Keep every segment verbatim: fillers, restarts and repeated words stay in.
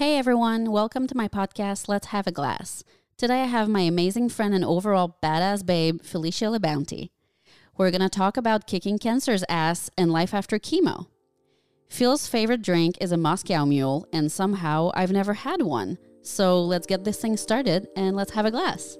Hey everyone, welcome to my podcast, Let's Have a Glass. Today I have my amazing friend and overall badass babe, Felicia LeBounty. We're going to talk about kicking cancer's ass and life after chemo. Phil's favorite drink is a Moscow Mule, and somehow I've never had one. So let's get this thing started and let's have a glass.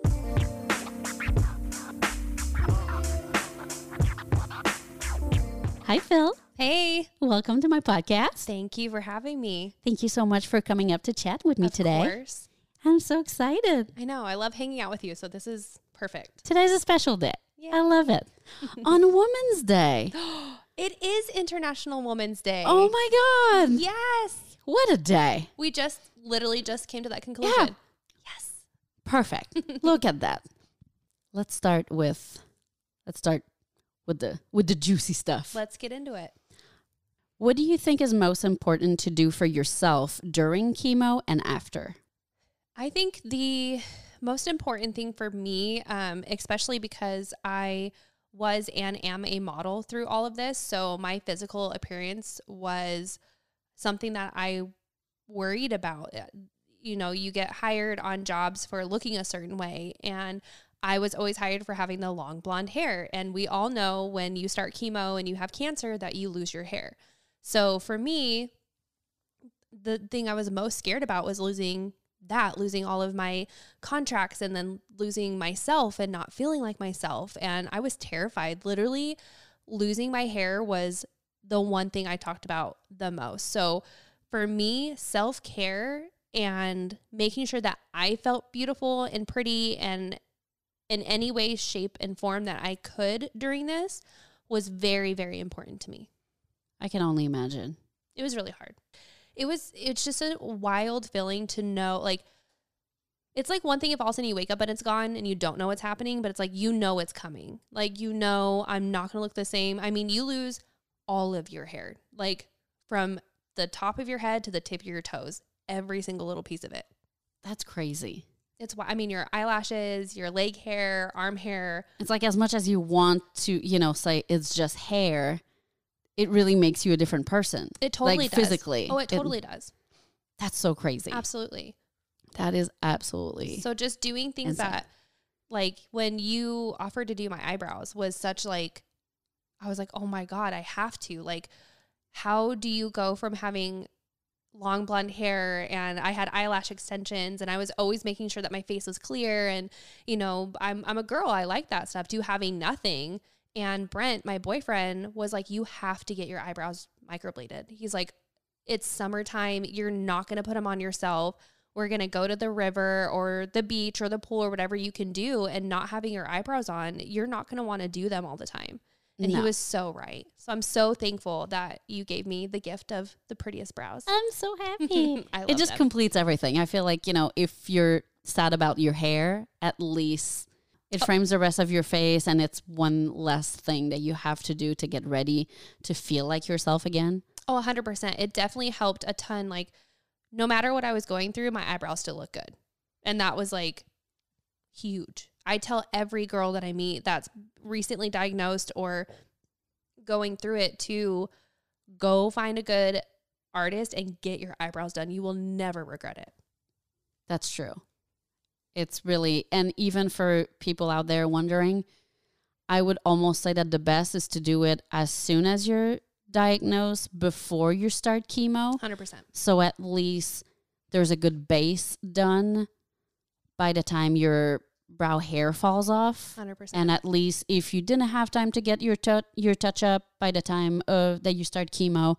Hi, Phil. Hey, welcome to my podcast. Thank you for having me. Thank you so much for coming up to chat with me of today. Of course. I'm so excited. I know. I love hanging out with you. So this is perfect. Today's a special day. Yeah. I love it. On Women's Day. It is International Women's Day. Oh my God. Yes. What a day. We just literally just came to that conclusion. Yeah. Yes. Perfect. Look at that. Let's start with, let's start with the, with the juicy stuff. Let's get into it. What do you think is most important to do for yourself during chemo and after? I think the most important thing for me, um, especially because I was and am a model through all of this, so my physical appearance was something that I worried about. You know, you get hired on jobs for looking a certain way, and I was always hired for having the long blonde hair. And we all know when you start chemo and you have cancer that you lose your hair. So for me, the thing I was most scared about was losing that, losing all of my contracts and then losing myself and not feeling like myself. And I was terrified. Literally losing my hair was the one thing I talked about the most. So for me, self-care and making sure that I felt beautiful and pretty and in any way, shape, and form that I could during this was very, very important to me. I can only imagine. It was really hard. It was, it's just a wild feeling to know, like, it's like one thing if all of a sudden you wake up and it's gone and you don't know what's happening, but it's like, you know, it's coming. Like, you know, I'm not going to look the same. I mean, you lose all of your hair, like from the top of your head to the tip of your toes, every single little piece of it. That's crazy. It's why, I mean, your eyelashes, your leg hair, arm hair. It's like as much as you want to, you know, say it's just hair, it really makes you a different person. It totally like, does. Physically. Oh, it totally it, does. That's so crazy. Absolutely. That is absolutely. So just doing things insane. That like when you offered to do my eyebrows was such like, I was like, oh my God, I have to. Like, how do you go from having long blonde hair and I had eyelash extensions and I was always making sure that my face was clear and, you know, I'm I'm a girl, I like that stuff, to having nothing. And Brent, my boyfriend, was like, you have to get your eyebrows microbladed. He's like, it's summertime, you're not going to put them on yourself. We're going to go to the river or the beach or the pool or whatever you can do, and not having your eyebrows on, you're not going to want to do them all the time. And no. He was so right. So I'm so thankful that you gave me the gift of the prettiest brows. I'm so happy. I love it just them. Completes everything. I feel like, you know, if you're sad about your hair, at least it oh. frames the rest of your face. And it's one less thing that you have to do to get ready to feel like yourself again. Oh, one hundred percent. It definitely helped a ton. Like, no matter what I was going through, my eyebrows still look good. And that was like huge. I tell every girl that I meet that's recently diagnosed or going through it to go find a good artist and get your eyebrows done. You will never regret it. That's true. It's really, and even for people out there wondering, I would almost say that the best is to do it as soon as you're diagnosed before you start chemo. one hundred percent. So at least there's a good base done by the time you're brow hair falls off. one hundred percent. And at least if you didn't have time to get your tu- your touch up by the time of that you start chemo,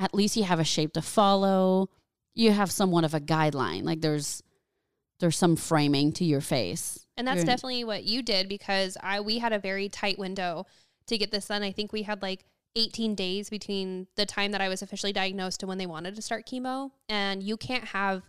at least you have a shape to follow. You have somewhat of a guideline. Like there's there's some framing to your face. And that's You're, definitely what you did, because I we had a very tight window to get this done. I think we had like eighteen days between the time that I was officially diagnosed to when they wanted to start chemo, and you can't have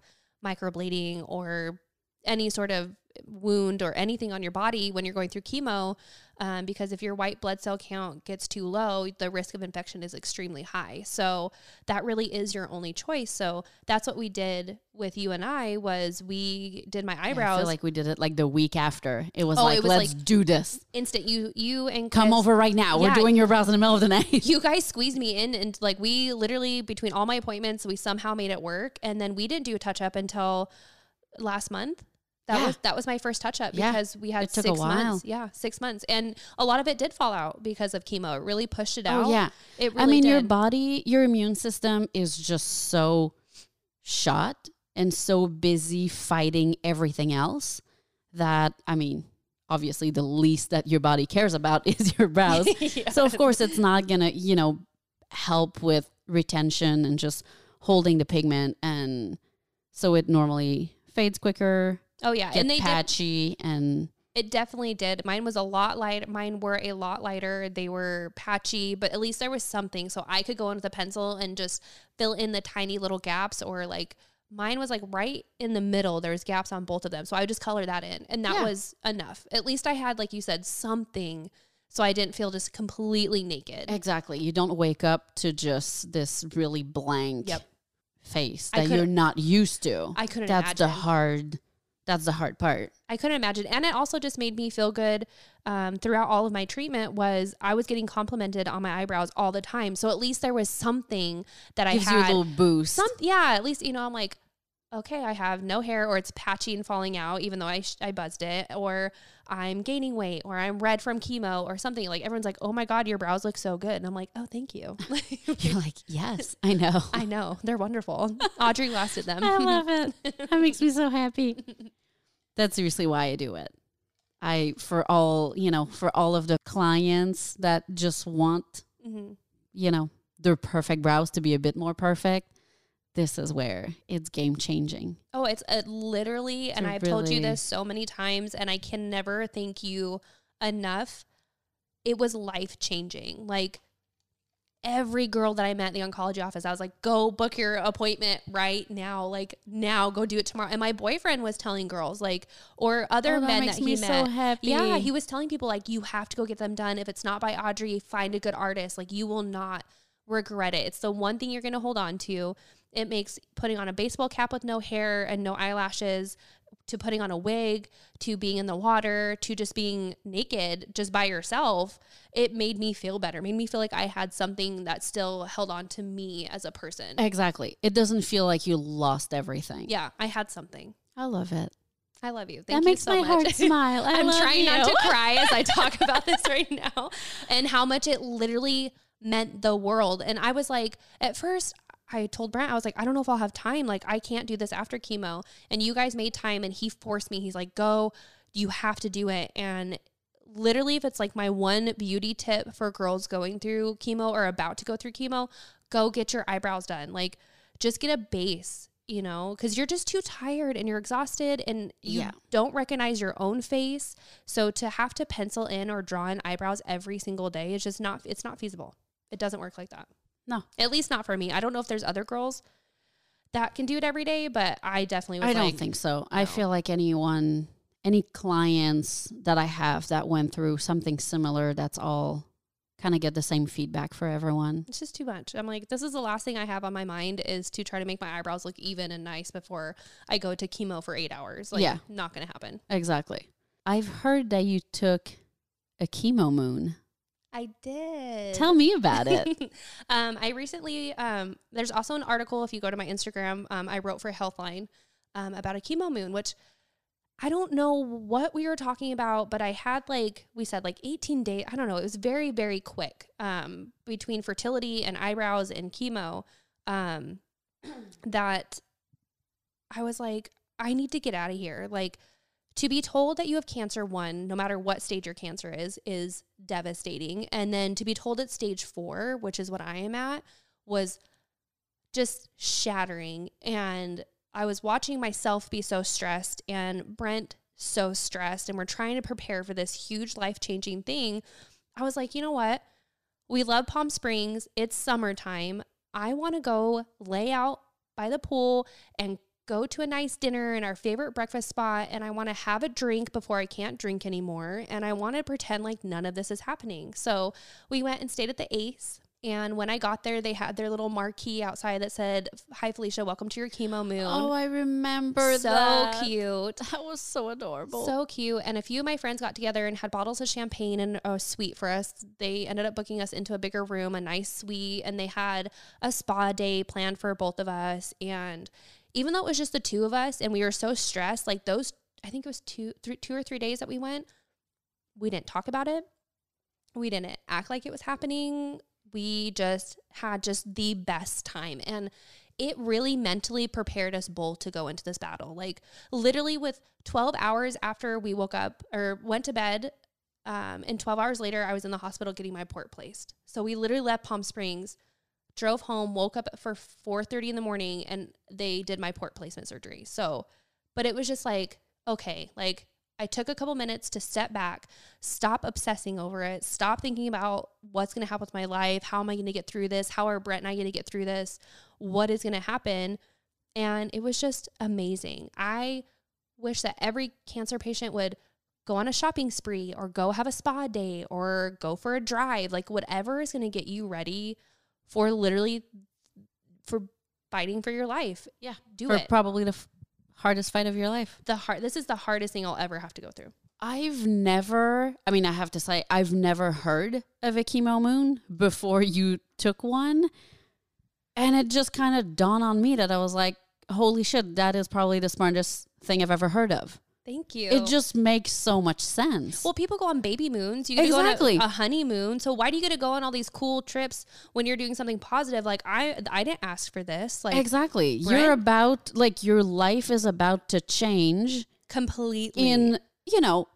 microblading or any sort of wound or anything on your body when you're going through chemo, um, because if your white blood cell count gets too low, the risk of infection is extremely high. So that really is your only choice. So that's what we did with you and I, was we did my eyebrows. I feel like we did it like the week after. It was oh, like, it was let's like do this. Instant. You you and Chris, come over right now. Yeah, we're doing your brows in the middle of the night. You guys squeezed me in, and like we literally, between all my appointments, we somehow made it work. And then we didn't do a touch-up until last month. That yeah. was that was my first touch-up because yeah. we had it took six a while. months. Yeah, six months. And a lot of it did fall out because of chemo. It really pushed it out. Oh, yeah. It really I mean, did. Your body, your immune system is just so shot and so busy fighting everything else that, I mean, obviously the least that your body cares about is your brows. Yes. So, of course, it's not going to, you know, help with retention and just holding the pigment. And so it normally fades quicker. Oh yeah, and they patchy did, and it definitely did. Mine was a lot light. Mine were a lot lighter. They were patchy, but at least there was something, so I could go in with a pencil and just fill in the tiny little gaps. Or like mine was like right in the middle. There was gaps on both of them, so I would just color that in, and that yeah. was enough. At least I had, like you said, something, so I didn't feel just completely naked. Exactly. You don't wake up to just this really blank yep. face that you're not used to. I couldn't. That's imagine. the hard. That's the hard part. I couldn't imagine. And it also just made me feel good um, throughout all of my treatment. Was I was getting complimented on my eyebrows all the time. So at least there was something that Gives I had. Gives you a little boost. Some, yeah. At least, you know, I'm like, okay, I have no hair, or it's patchy and falling out, even though I, sh- I buzzed it, or I'm gaining weight, or I'm red from chemo or something. Like everyone's like, oh my God, your brows look so good. And I'm like, oh, thank you. You're like, yes, I know. I know. They're wonderful. Audrey lasted them. I love it. That makes me so happy. That's seriously why I do it. I, for all, you know, for all of the clients that just want, mm-hmm. you know, their perfect brows to be a bit more perfect. This is where it's game changing. Oh, it's uh, literally, it's and I've really... told you this so many times, and I can never thank you enough. It was life changing. Like every girl that I met in the oncology office, I was like, go book your appointment right now. Like now, go do it tomorrow. And my boyfriend was telling girls like, or other oh, men that, that he me met. So happy. Yeah. He was telling people like, you have to go get them done. If it's not by Audrey, find a good artist. Like you will not regret it. It's the one thing you're going to hold on to. It makes putting on a baseball cap with no hair and no eyelashes, to putting on a wig, to being in the water, to just being naked just by yourself. It made me feel better. It made me feel like I had something that still held on to me as a person. Exactly. It doesn't feel like you lost everything. Yeah, I had something. I love it. I love you. Thank that you so much. That makes my heart smile. I I'm love trying you. not to cry as I talk about this right now, and how much it literally meant the world. And I was like, at first, I told Brent, I was like, I don't know if I'll have time. Like, I can't do this after chemo. And you guys made time, and he forced me. He's like, go, you have to do it. And literally, if it's like my one beauty tip for girls going through chemo or about to go through chemo, go get your eyebrows done. Like, just get a base, you know, because you're just too tired and you're exhausted, and you yeah. don't recognize your own face. So to have to pencil in or draw in eyebrows every single day is just not, it's not feasible. It doesn't work like that. No, at least not for me. I don't know if there's other girls that can do it every day, but I definitely was I like, don't think so. No. I feel like anyone, any clients that I have that went through something similar, that's all kind of get the same feedback for everyone. It's just too much. I'm like, this is the last thing I have on my mind, is to try to make my eyebrows look even and nice before I go to chemo for eight hours. Like, yeah. Not going to happen. Exactly. I've heard that you took a chemo moon. I did. Tell me about it. um, I recently, um, there's also an article, if you go to my Instagram, um, I wrote for Healthline um, about a chemo moon, which I don't know what we were talking about, but I had like, we said like eighteen days. I don't know. It was very, very quick um, between fertility and eyebrows and chemo um, that I was like, I need to get out of here. Like, to be told that you have cancer one, no matter what stage your cancer is, is devastating. And then to be told it's stage four, which is what I am at, was just shattering. And I was watching myself be so stressed, and Brent so stressed, and we're trying to prepare for this huge life-changing thing. I was like, you know what? We love Palm Springs. It's summertime. I want to go lay out by the pool and go to a nice dinner in our favorite breakfast spot, and I want to have a drink before I can't drink anymore, and I want to pretend like none of this is happening. So we went and stayed at the Ace, and when I got there, they had their little marquee outside that said, "Hi, Felicia, welcome to your chemo moon." Oh, I remember so that. So cute. That was so adorable. So cute. And a few of my friends got together and had bottles of champagne and a suite for us. They ended up booking us into a bigger room, a nice suite, and they had a spa day planned for both of us. And even though it was just the two of us and we were so stressed, like those, I think it was two, three, two or three days that we went, we didn't talk about it. We didn't act like it was happening. We just had just the best time. And it really mentally prepared us both to go into this battle. Like literally with twelve hours after we woke up or went to bed, um, and twelve hours later, I was in the hospital getting my port placed. So we literally left Palm Springs, drove home, woke up for four thirty in the morning, and they did my port placement surgery. So, but it was just like, okay, like I took a couple minutes to step back, stop obsessing over it, stop thinking about what's going to happen with my life. How am I going to get through this? How are Brett and I going to get through this? What is going to happen? And it was just amazing. I wish that every cancer patient would go on a shopping spree or go have a spa day or go for a drive, like whatever is going to get you ready for literally for fighting for your life. Yeah. Do for it. Probably the f- hardest fight of your life. The hard, this is the hardest thing I'll ever have to go through. I've never, I mean, I have to say, I've never heard of a chemo moon before you took one. And it just kind of dawned on me that I was like, holy shit, that is probably the smartest thing I've ever heard of. Thank you. It just makes so much sense. Well, people go on baby moons. You can exactly. go on a, a honeymoon. So why do you get to go on all these cool trips when you're doing something positive? Like I, I didn't ask for this. Like exactly. Brent, you're about like your life is about to change completely in, you know,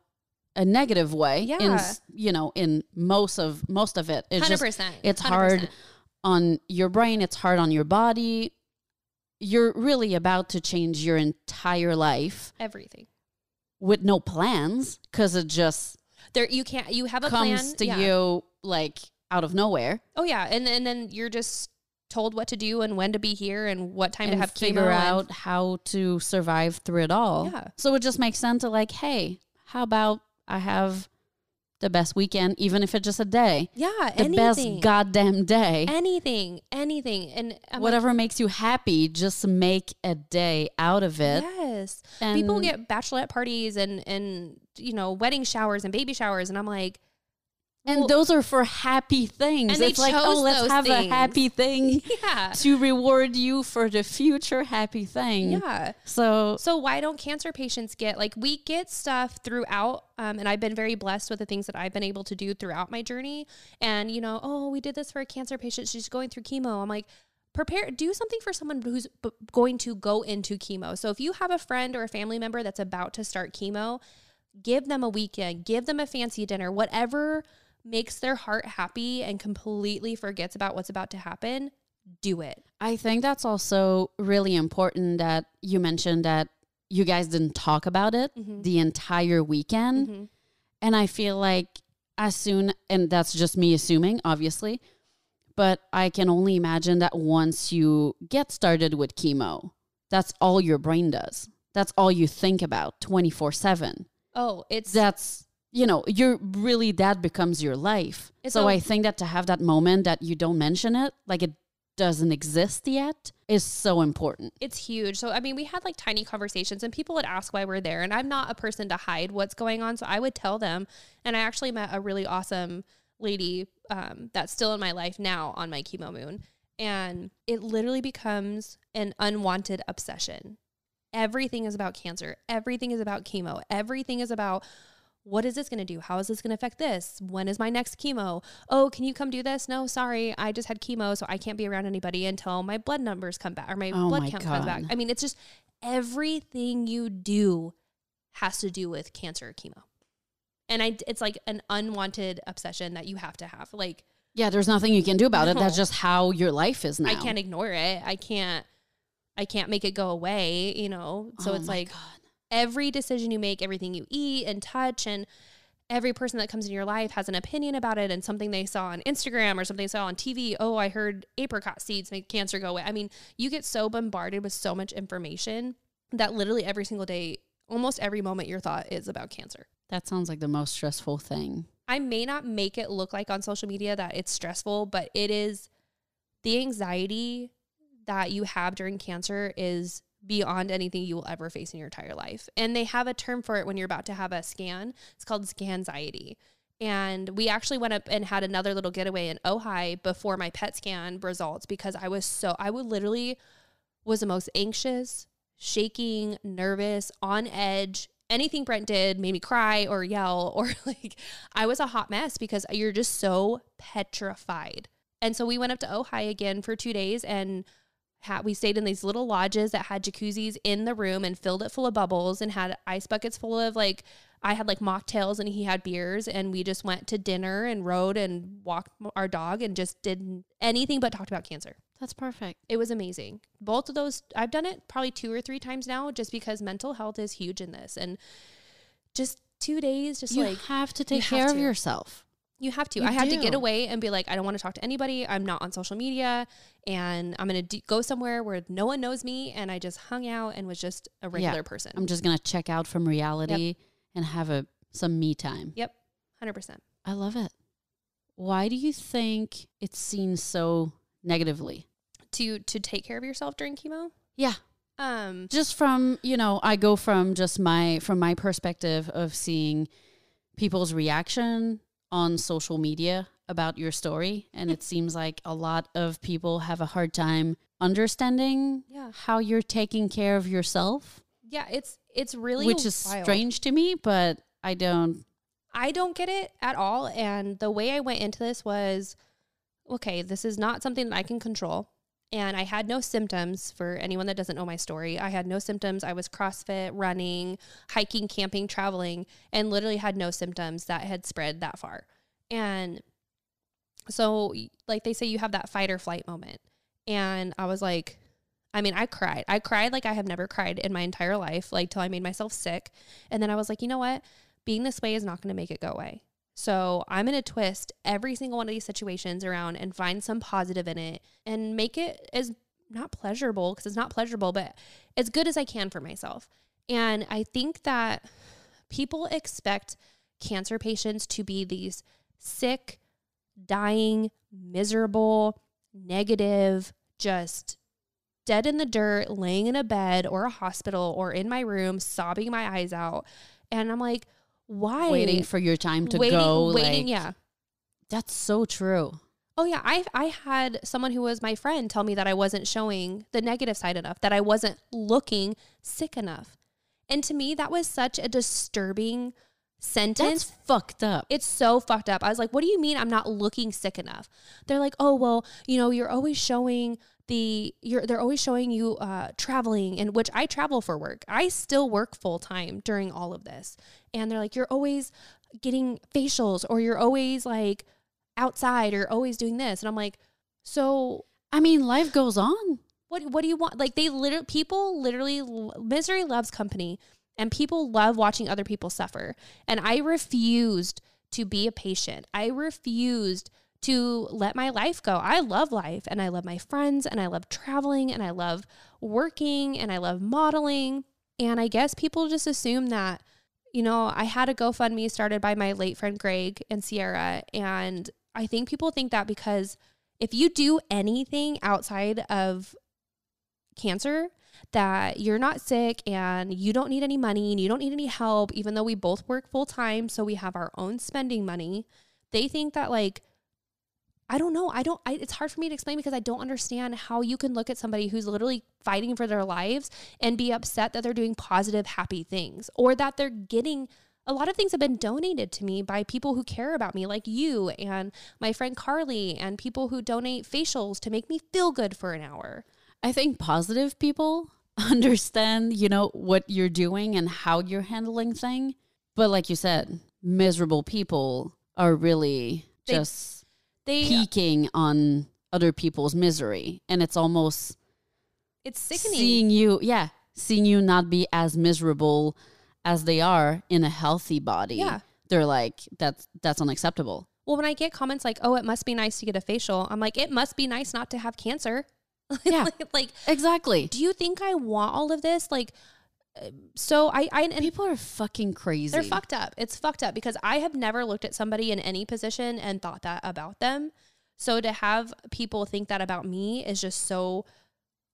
a negative way. Yeah. In, you know, in most of most of it, it's one hundred percent, just, it's one hundred percent. Hard on your brain. It's hard on your body. You're really about to change your entire life. Everything. With no plans, because it just there you can't you have a comes plan to yeah. you like out of nowhere. Oh yeah, and and then you're just told what to do and when to be here and what time and to have figure out and how to survive through it all. Yeah, so it just makes sense to like, hey, how about I have the best weekend, even if it's just a day. Yeah, the anything. Best goddamn day. Anything, anything, and I'm whatever like, makes you happy, just make a day out of it. Yeah. And people get bachelorette parties and, and, you know, wedding showers and baby showers. And I'm like, well, and those are for happy things. It's like, oh, let's have things. A happy thing yeah. to reward you for the future happy thing. Yeah. So, so why don't cancer patients get like, we get stuff throughout. Um, and I've been very blessed with the things that I've been able to do throughout my journey. And, you know, oh, we did this for a cancer patient. She's going through chemo. I'm like, prepare, do something for someone who's b- going to go into chemo. So if you have a friend or a family member that's about to start chemo, give them a weekend, give them a fancy dinner, whatever makes their heart happy and completely forgets about what's about to happen, do it. I think that's also really important that you mentioned that you guys didn't talk about it mm-hmm. the entire weekend. Mm-hmm. And I feel like as soon, and that's just me assuming, obviously, but I can only imagine that once you get started with chemo, that's all your brain does. That's all you think about twenty-four seven. Oh, it's... That's, you know, you're really, that becomes your life. So a- I think that to have that moment that you don't mention it, like it doesn't exist yet, is so important. It's huge. So, I mean, we had like tiny conversations and people would ask why we're there. And I'm not a person to hide what's going on. So I would tell them. And I actually met a really awesome lady um, that's still in my life now on my chemo moon. And it literally becomes an unwanted obsession. Everything is about cancer. Everything is about chemo. Everything is about what is this going to do? How is this going to affect this? When is my next chemo? Oh, can you come do this? No, sorry. I just had chemo, so I can't be around anybody until my blood numbers come back or my oh blood my count God. comes back. I mean, it's just everything you do has to do with cancer or chemo. And I, it's like an unwanted obsession that you have to have. Like, yeah, there's nothing you can do about no. it. That's just how your life is now. I can't ignore it. I can't, I can't make it go away, you know? So oh it's like God. Every decision you make, everything you eat and touch and every person that comes in your life has an opinion about it and something they saw on Instagram or something they saw on T V. Oh, I heard apricot seeds make cancer go away. I mean, you get so bombarded with so much information that literally every single day, almost every moment, your thought is about cancer. That sounds like the most stressful thing. I may not make it look like on social media that it's stressful, but it is. The anxiety that you have during cancer is beyond anything you will ever face in your entire life. And they have a term for it when you're about to have a scan. It's called scanxiety. And we actually went up and had another little getaway in Ojai before my PET scan results because I was so, I would literally was the most anxious, shaking, nervous, on edge. Anything Brent did made me cry or yell, or like I was a hot mess because you're just so petrified. And so we went up to Ojai again for two days and had, we stayed in these little lodges that had jacuzzis in the room and filled it full of bubbles and had ice buckets full of like, I had like mocktails and he had beers, and we just went to dinner and rode and walked our dog and just did anything but talked about cancer. That's perfect. It was amazing. Both of those, I've done it probably two or three times now just because mental health is huge in this. And just two days, just you like. You have to take care of yourself. You have to. You I had do. to get away and be like, I don't want to talk to anybody. I'm not on social media, and I'm going to de- go somewhere where no one knows me. And I just hung out and was just a regular yeah. person. I'm just going to check out from reality yep. and have a some me time. Yep. one hundred percent. I love it. Why do you think it's seen so negatively? To to take care of yourself during chemo? Yeah. Um, just from, you know, I go from just my from my perspective of seeing people's reaction on social media about your story. And it seems like a lot of people have a hard time understanding yeah. how you're taking care of yourself. Yeah, it's it's really Which is wild. strange to me, but I don't. I don't get it at all. And the way I went into this was, okay, this is not something that I can control. And I had no symptoms. For anyone that doesn't know my story, I had no symptoms. I was CrossFit, running, hiking, camping, traveling, and literally had no symptoms that had spread that far. And so, like they say, you have that fight or flight moment. And I was like, I mean, I cried. I cried like I have never cried in my entire life, like till I made myself sick. And then I was like, you know what? Being this way is not going to make it go away. So I'm going to twist every single one of these situations around and find some positive in it and make it as not pleasurable, because it's not pleasurable, but as good as I can for myself. And I think that people expect cancer patients to be these sick, dying, miserable, negative, just dead in the dirt, laying in a bed or a hospital or in my room, sobbing my eyes out. And I'm like, why? Waiting for your time to waiting, go. Waiting, like, yeah. That's so true. Oh, yeah. I I had someone who was my friend tell me that I wasn't showing the negative side enough, that I wasn't looking sick enough. And to me, that was such a disturbing sentence. That's fucked up. It's so fucked up. I was like, what do you mean I'm not looking sick enough? They're like, oh, well, you know, you're always showing... The you're they're always showing you uh, traveling, and which I travel for work. I still work full time during all of this. And they're like, you're always getting facials, or you're always like outside, or always doing this. And I'm like, so I mean, life goes on. What what do you want? Like they literally people literally misery loves company, and people love watching other people suffer. And I refused to be a patient. I refused to let my life go. I love life, and I love my friends, and I love traveling, and I love working, and I love modeling. And I guess people just assume that, you know, I had a GoFundMe started by my late friend Greg and Sierra. And I think people think that because if you do anything outside of cancer, that you're not sick and you don't need any money and you don't need any help, even though we both work full time. So we have our own spending money. They think that like, I don't know. I don't, I, it's hard for me to explain because I don't understand how you can look at somebody who's literally fighting for their lives and be upset that they're doing positive, happy things, or that they're getting, a lot of things have been donated to me by people who care about me, like you and my friend Carly, and people who donate facials to make me feel good for an hour. I think positive people understand, you know, what you're doing and how you're handling things. But like you said, miserable people are really they, just... They, peaking on other people's misery, and it's almost it's sickening seeing you yeah seeing you not be as miserable as they are in a healthy body. Yeah, they're like, that's that's unacceptable. Well, when I get comments like, oh, it must be nice to get a facial, I'm like, it must be nice not to have cancer. Yeah, like, exactly. Do you think I want all of this? Like, so I, I and people are fucking crazy. They're fucked up. It's fucked up because I have never looked at somebody in any position and thought that about them. So to have people think that about me is just so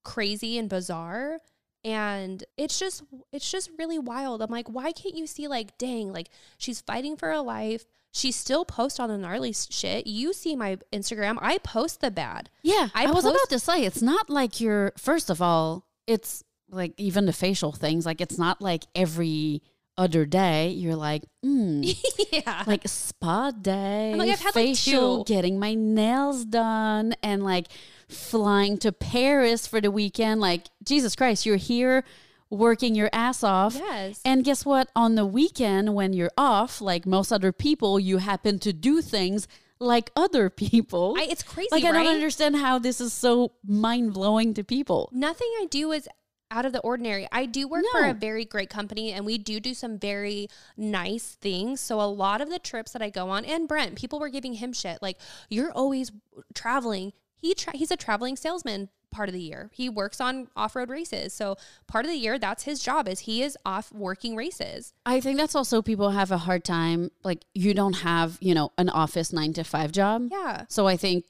crazy and bizarre. And it's just, it's just really wild. I'm like, why can't you see, like, dang, like, she's fighting for her life. She still posts all the gnarly shit. You see my Instagram. I post the bad. Yeah. I, I was about to say, it's not like you're, first of all, it's like even the facial things. Like, it's not like every other day you're like, mm, yeah, like spa day, I'm like, I've had facial, like getting my nails done and like flying to Paris for the weekend. Like, Jesus Christ, you're here working your ass off. Yes. And guess what? On the weekend when you're off, like most other people, you happen to do things like other people. I, it's crazy. Like, I right? don't understand how this is so mind blowing to people. Nothing I do is out of the ordinary. I do work no. for a very great company, and we do do some very nice things. So a lot of the trips that I go on, and Brent, people were giving him shit. Like, you're always traveling. He tra- he's a traveling salesman. Part of the year he works on off-road races, so part of the year that's his job, is he is off working races. I think that's also, people have a hard time, like, you don't have, you know, an office nine to five job. Yeah. So I think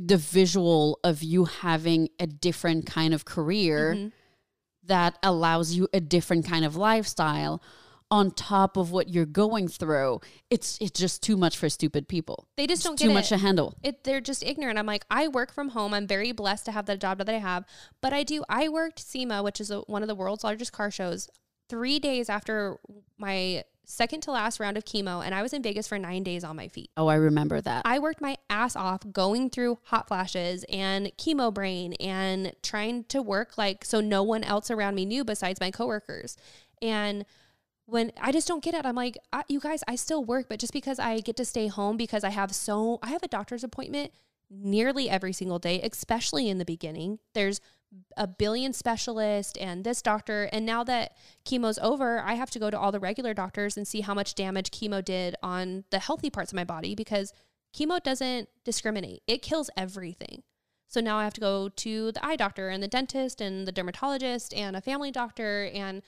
the visual of you having a different kind of career mm-hmm. that allows you a different kind of lifestyle on top of what you're going through, it's it's just too much for stupid people. They just it's don't get too it. much to handle. It, they're just ignorant. I'm like, I work from home. I'm very blessed to have the job that I have. But I do. I worked SEMA, which is a, one of the world's largest car shows, three days after my second to last round of chemo. And I was in Vegas for nine days on my feet. Oh, I remember that. I worked my ass off going through hot flashes and chemo brain and trying to work like so no one else around me knew besides my coworkers. And when I just don't get it, I'm like, I, you guys, I still work, but just because I get to stay home, because I have so, I have a doctor's appointment nearly every single day, especially in the beginning. There's a billion specialists and this doctor. And now that chemo's over, I have to go to all the regular doctors and see how much damage chemo did on the healthy parts of my body, because chemo doesn't discriminate. It kills everything. So now I have to go to the eye doctor and the dentist and the dermatologist and a family doctor, and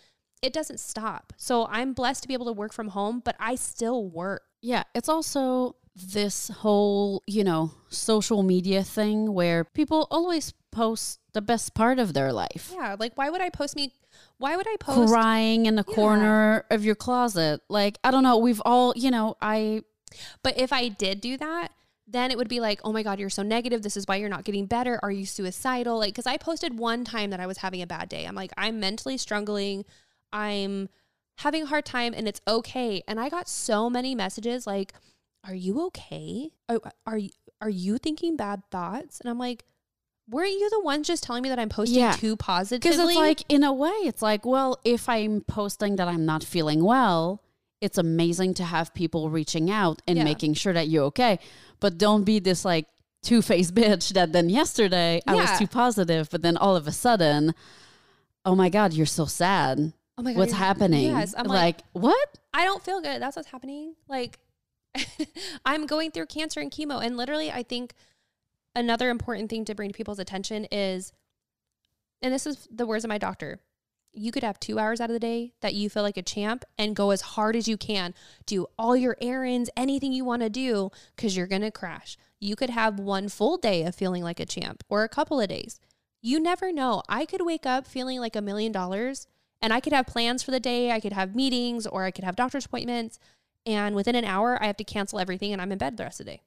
it doesn't stop. So I'm blessed to be able to work from home, but I still work. Yeah. It's also this whole, you know, social media thing where people always post the best part of their life. Yeah. Like, why would I post me? Why would I post? Crying in the yeah. corner of your closet. Like, I don't know. We've all, you know, I. But if I did do that, then it would be like, oh my God, you're so negative. This is why you're not getting better. Are you suicidal? Like, because I posted one time that I was having a bad day. I'm like, I'm mentally struggling. I'm having a hard time, and it's okay. And I got so many messages like, are you okay? Are, are, are you thinking bad thoughts? And I'm like, weren't you the ones just telling me that I'm posting yeah. too positively? Because it's like, in a way, it's like, well, if I'm posting that I'm not feeling well, it's amazing to have people reaching out and yeah. making sure that you're okay. But don't be this like two-faced bitch that then yesterday yeah. I was too positive, but then all of a sudden, oh my God, you're so sad. Oh my God, what's happening? Yes, I'm like, like, what? I don't feel good. That's what's happening. Like, I'm going through cancer and chemo. And literally, I think another important thing to bring to people's attention is, and this is the words of my doctor, you could have two hours out of the day that you feel like a champ and go as hard as you can. Do all your errands, anything you want to do, because you're going to crash. You could have one full day of feeling like a champ, or a couple of days. You never know. I could wake up feeling like a million dollars. And I could have plans for the day. I could have meetings, or I could have doctor's appointments. And within an hour, I have to cancel everything, and I'm in bed the rest of the day.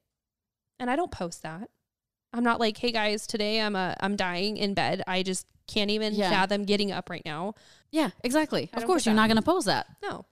And I don't post that. I'm not like, hey guys, today I'm a, I'm dying in bed. I just can't even yeah. fathom getting up right now. Yeah, exactly. Of course, you're not going to post that. No.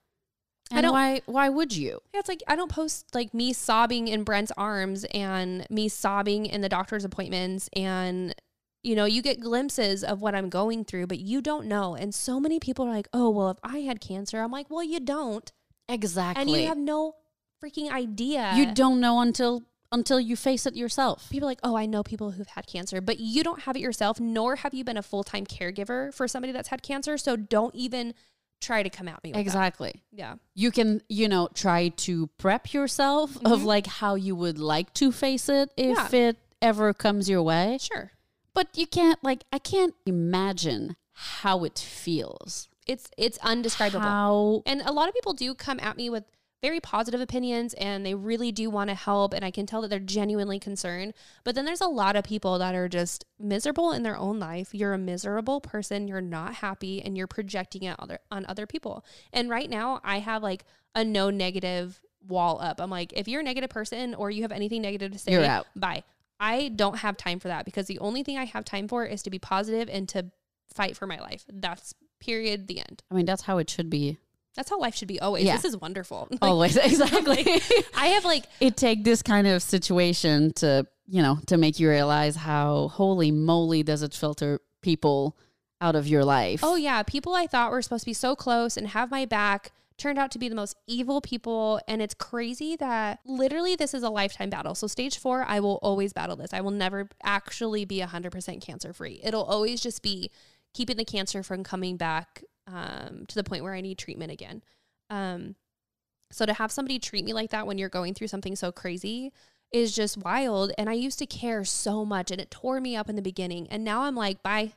And I don't, why, why would you? Yeah, it's like, I don't post like me sobbing in Brent's arms and me sobbing in the doctor's appointments, and you know, you get glimpses of what I'm going through, but you don't know. And so many people are like, oh, well, if I had cancer, I'm like, well, you don't. Exactly. And you have no freaking idea. You don't know until until you face it yourself. People are like, oh, I know people who've had cancer, but you don't have it yourself, nor have you been a full-time caregiver for somebody that's had cancer. So don't even try to come at me with exactly that. Yeah, you can, you know, try to prep yourself mm-hmm. of like how you would like to face it if yeah. it ever comes your way. Sure. But you can't, like, I can't imagine how it feels. It's it's undescribable. How? And a lot of people do come at me with very positive opinions, and they really do want to help, and I can tell that they're genuinely concerned. But then there's a lot of people that are just miserable in their own life. You're a miserable person. You're not happy, and you're projecting it other, on other people. And right now, I have like a no negative wall up. I'm like, if you're a negative person or you have anything negative to say, you're out. Bye. I don't have time for that, because the only thing I have time for is to be positive and to fight for my life. That's period, the end. I mean, that's how it should be. That's how life should be always. Yeah. This is wonderful. Like, always. Exactly. Like, I have like... It take this kind of situation to, you know, to make you realize how holy moly does it filter people out of your life. Oh yeah. People I thought were supposed to be so close and have my back turned out to be the most evil people. And it's crazy that literally this is a lifetime battle. So stage four, I will always battle this. I will never actually be one hundred percent cancer free. It'll always just be keeping the cancer from coming back um, to the point where I need treatment again. Um, so to have somebody treat me like that when you're going through something so crazy is just wild. And I used to care so much, and it tore me up in the beginning. And now I'm like, bye.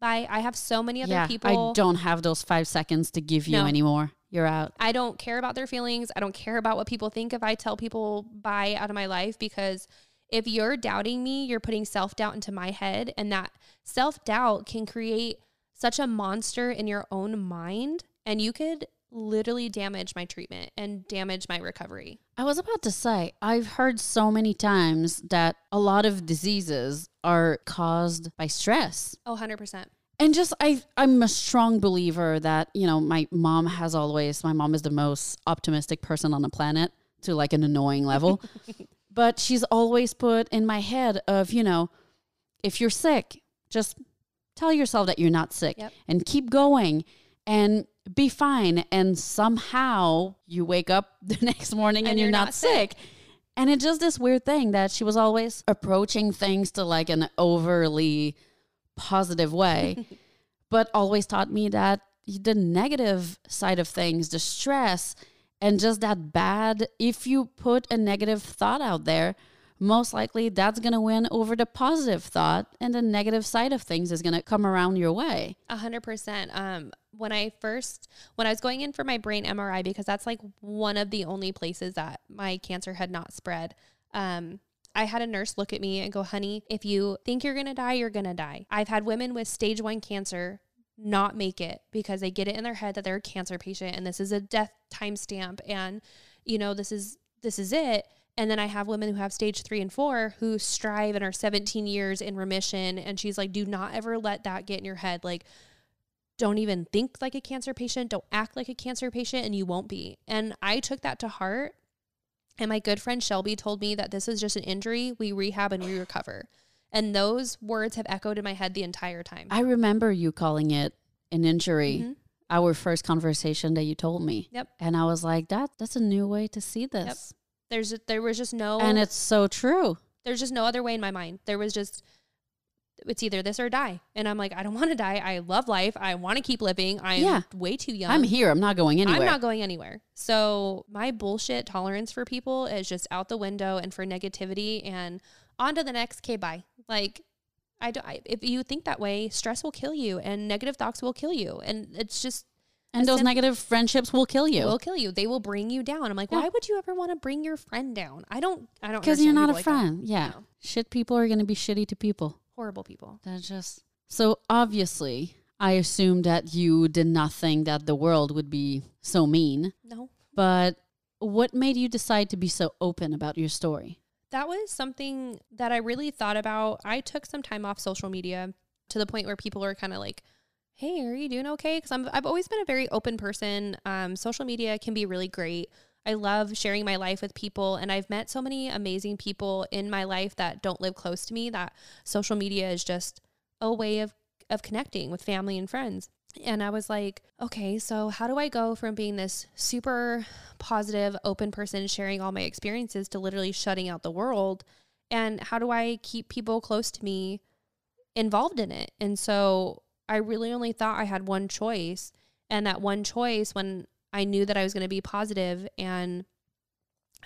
Bye. I have so many other yeah, people. I don't have those five seconds to give you no. anymore. You're out. I don't care about their feelings. I don't care about what people think if I tell people bye out of my life, because if you're doubting me, you're putting self-doubt into my head, and that self-doubt can create such a monster in your own mind, and you could literally damage my treatment and damage my recovery. I was about to say, I've heard so many times that a lot of diseases are caused by stress. Oh, one hundred percent. And just, I, I'm a strong believer that, you know, my mom has always, my mom is the most optimistic person on the planet, to like an annoying level. But she's always put in my head of, you know, if you're sick, just tell yourself that you're not sick yep. and keep going and be fine. And somehow you wake up the next morning and, and you're, you're not, not sick. sick. And it's just this weird thing that she was always approaching things to like an overly positive way, but always taught me that the negative side of things, the stress, and just that bad, if you put a negative thought out there, most likely that's going to win over the positive thought, and the negative side of things is going to come around your way. A hundred percent. Um, when I first, when I was going in for my brain M R I, because that's like one of the only places that my cancer had not spread, um, I had a nurse look at me and go, honey, if you think you're going to die, you're going to die. I've had women with stage one cancer not make it because they get it in their head that they're a cancer patient and this is a death timestamp, and you know, this is this is it. And then I have women who have stage three and four who strive and are seventeen years in remission, and she's like, do not ever let that get in your head. Like, don't even think like a cancer patient, don't act like a cancer patient, and you won't be. And I took that to heart, and my good friend Shelby told me that this is just an injury, we rehab and we recover. And those words have echoed in my head the entire time. I remember you calling it an injury, mm-hmm. our first conversation that you told me. Yep. And I was like, that that's a new way to see this. Yep. There's There was just no... And it's so true. There's just no other way in my mind. There was just, it's either this or die. And I'm like, I don't want to die. I love life. I want to keep living. I'm yeah. way too young. I'm here. I'm not going anywhere. I'm not going anywhere. So my bullshit tolerance for people is just out the window, and for negativity, and on to the next. Okay, bye. Like, I don't, I, if you think that way, stress will kill you, and negative thoughts will kill you. And it's just, and those sim- negative friendships will kill you, will kill you. They will bring you down. I'm like, yeah. why would you ever want to bring your friend down? I don't, I don't, 'cause you're not a like friend. That. Yeah. No. Shit. People are going to be shitty to people. Horrible people. That's just, so obviously I assume that you did not think that the world would be so mean. No. But what made you decide to be so open about your story? That was something that I really thought about. I took some time off social media to the point where people are kind of like, hey, are you doing okay? Because I'm, I've always been a very open person. Um, social media can be really great. I love sharing my life with people, and I've met so many amazing people in my life that don't live close to me, that social media is just a way of, of connecting with family and friends. And I was like, okay, so how do I go from being this super positive, open person sharing all my experiences to literally shutting out the world? And how do I keep people close to me involved in it? And so I really only thought I had one choice. And that one choice, when I knew that I was going to be positive and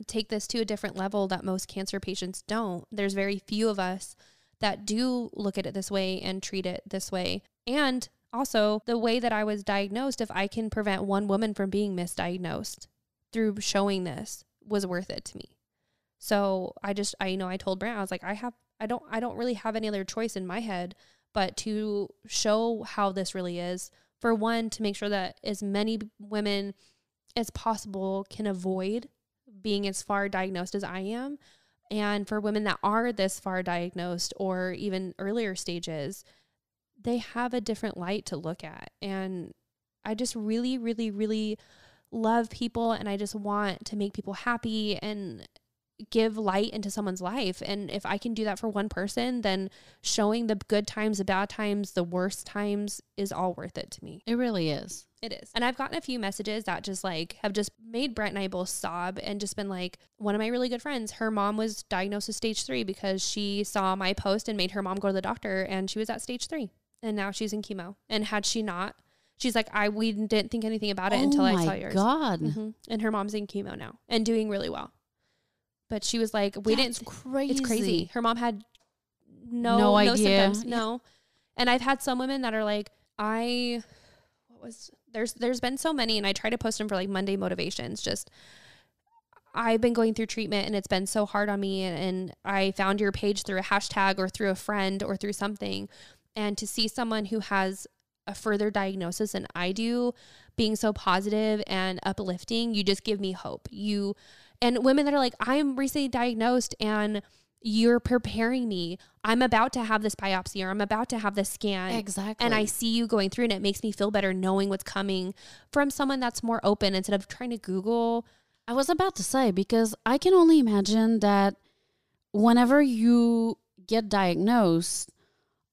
take this to a different level that most cancer patients don't. There's very few of us that do look at it this way and treat it this way. And also the way that I was diagnosed, if I can prevent one woman from being misdiagnosed through showing this, was worth it to me. So I just, I, you know, I told Brent, I was like, I have, I don't, I don't really have any other choice in my head, but to show how this really is, for one, to make sure that as many women as possible can avoid being as far diagnosed as I am. And for women that are this far diagnosed or even earlier stages, they have a different light to look at. And I just really, really, really love people. And I just want to make people happy and give light into someone's life. And if I can do that for one person, then showing the good times, the bad times, the worst times is all worth it to me. It really is. It is. And I've gotten a few messages that just like have just made Brent and I both sob and just been like, one of my really good friends, her mom was diagnosed with stage three because she saw my post and made her mom go to the doctor and she was at stage three and now she's in chemo. And had she not, she's like, I, we didn't think anything about it oh until I saw yours. Oh my God. Mm-hmm. And her mom's in chemo now and doing really well. But she was like, we That's didn't, crazy. It's crazy. Her mom had no, no, no symptoms. No. And I've had some women that are like, I, what was, there's, there's been so many, and I try to post them for like Monday motivations. Just, I've been going through treatment and it's been so hard on me. And, and I found your page through a hashtag or through a friend or through something. And to see someone who has a further diagnosis than I do being so positive and uplifting, you just give me hope. You, and women that are like, I'm recently diagnosed and you're preparing me. I'm about to have this biopsy or I'm about to have this scan. Exactly. And I see you going through and it makes me feel better knowing what's coming from someone that's more open instead of trying to Google. I was about to say, because I can only imagine that whenever you get diagnosed,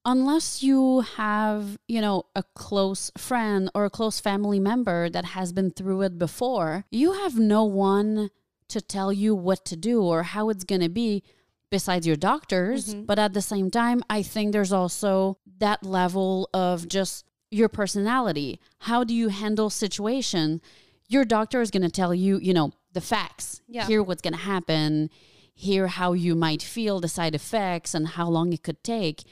unless you have, you know, a close friend or a close family member that has been through it before, you have no one to tell you what to do or how it's going to be besides your doctors. Mm-hmm. But at the same time, I think there's also that level of just your personality. How do you handle situation? Your doctor is going to tell you, you know, the facts, yeah. Hear what's going to happen, hear how you might feel, the side effects and how long it could take.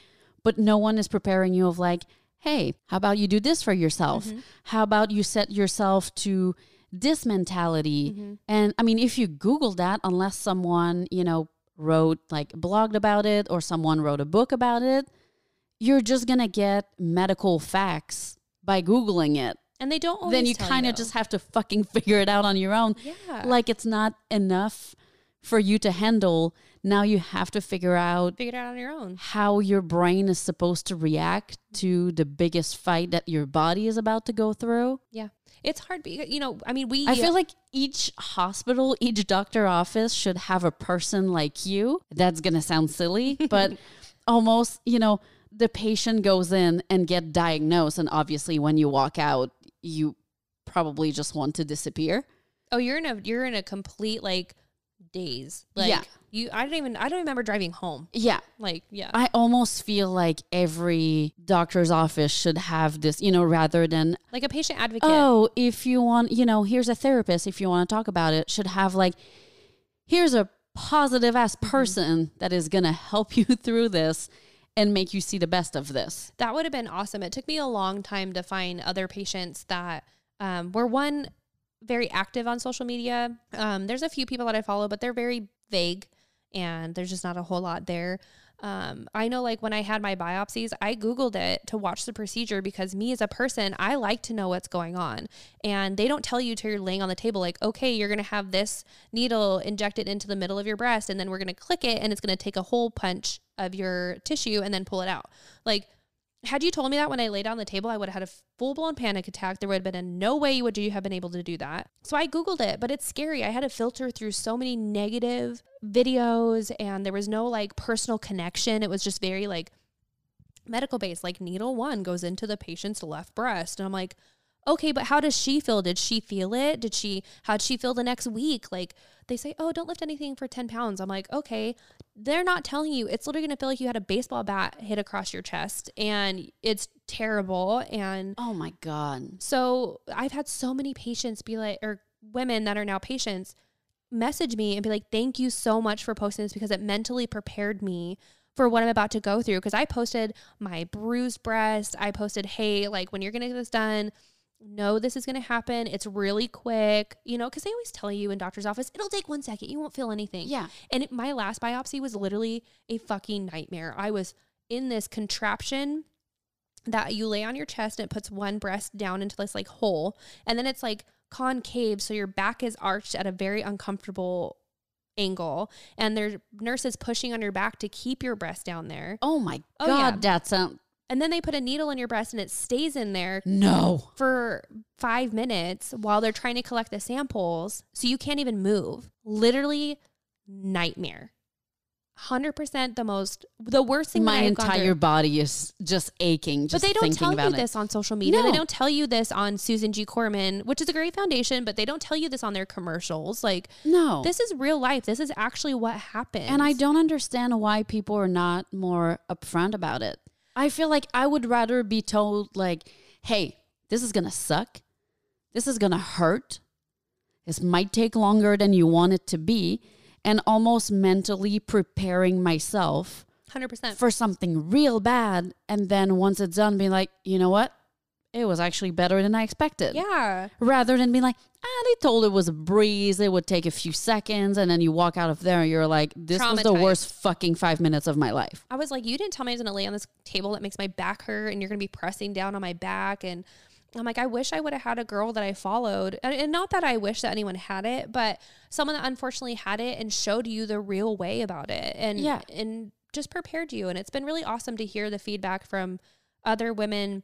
But no one is preparing you of like, hey, how about you do this for yourself? Mm-hmm. How about you set yourself to this mentality? Mm-hmm. And I mean, if you Google that, unless someone, you know, wrote like blogged about it or someone wrote a book about it, you're just going to get medical facts by Googling it. And they don't always Then you kind of just have to fucking figure it out on your own. Yeah. Like it's not enough for you to handle. Now you have to figure out, figure it out on your own, how your brain is supposed to react to the biggest fight that your body is about to go through. Yeah. It's hard, because, you know, I mean, we... I feel like each hospital, each doctor office should have a person like you. That's going to sound silly, but almost, you know, the patient goes in and get diagnosed. And obviously when you walk out, you probably just want to disappear. Oh, you're in a, you're in a complete like daze. Like, yeah. You, I don't even, I don't remember driving home. Yeah. Like, yeah. I almost feel like every doctor's office should have this, you know, rather than like a patient advocate. Oh, if you want, you know, here's a therapist, if you want to talk about it, should have like, here's a positive ass person mm-hmm. that is going to help you through this and make you see the best of this. That would have been awesome. It took me a long time to find other patients that um, were one, very active on social media. Um, there's a few people that I follow, but they're very vague. And there's just not a whole lot there. Um, I know like when I had my biopsies, I Googled it to watch the procedure because me as a person, I like to know what's going on. And they don't tell you till you're laying on the table like, okay, you're going to have this needle injected into the middle of your breast and then we're going to click it and it's going to take a hole punch of your tissue and then pull it out. Like, had you told me that when I laid on the table, I would have had a full-blown panic attack. There would have been a no way would you have been able to do that. So I Googled it, but it's scary. I had to filter through so many negative videos and there was no like personal connection. It was just very like medical based, like needle one goes into the patient's left breast. And I'm like, okay, but how does she feel? Did she feel it? Did she, how'd she feel the next week? Like they say, oh, don't lift anything for ten pounds. I'm like, okay, they're not telling you. It's literally going to feel like you had a baseball bat hit across your chest, and it's terrible. And oh my God. So I've had so many patients be like, or women that are now patients message me and be like, thank you so much for posting this because it mentally prepared me for what I'm about to go through. Because I posted my bruised breast. I posted, hey, like when you're going to get this done, no, this is going to happen. It's really quick, you know, because they always tell you in doctor's office, it'll take one second. You won't feel anything. Yeah. And it, my last biopsy was literally a fucking nightmare. I was in this contraption that you lay on your chest and it puts one breast down into this like hole. And then it's like concave. So your back is arched at a very uncomfortable angle, and there's nurses pushing on your back to keep your breast down there. Oh my oh, God. Yeah. That's um. And then they put a needle in your breast and it stays in there no. for five minutes while they're trying to collect the samples. So you can't even move. Literally nightmare. one hundred percent the most, the worst thing my entire body is just aching. Just but they don't thinking tell about you it. This on social media. No. They don't tell you this on Susan G. Komen, which is a great foundation, but they don't tell you this on their commercials. Like, no, this is real life. This is actually what happens. And I don't understand why people are not more upfront about it. I feel like I would rather be told like, hey, this is going to suck. This is going to hurt. This might take longer than you want it to be. And almost mentally preparing myself one hundred percent for something real bad. And then once it's done, being like, you know what? It was actually better than I expected. Yeah. Rather than being like, ah, they told it was a breeze. It would take a few seconds. And then you walk out of there and you're like, this was the worst fucking five minutes of my life. I was like, you didn't tell me I was going to lay on this table that makes my back hurt. And you're going to be pressing down on my back. And I'm like, I wish I would have had a girl that I followed. And, and not that I wish that anyone had it, but someone that unfortunately had it and showed you the real way about it. And, yeah. and just prepared you. And it's been really awesome to hear the feedback from other women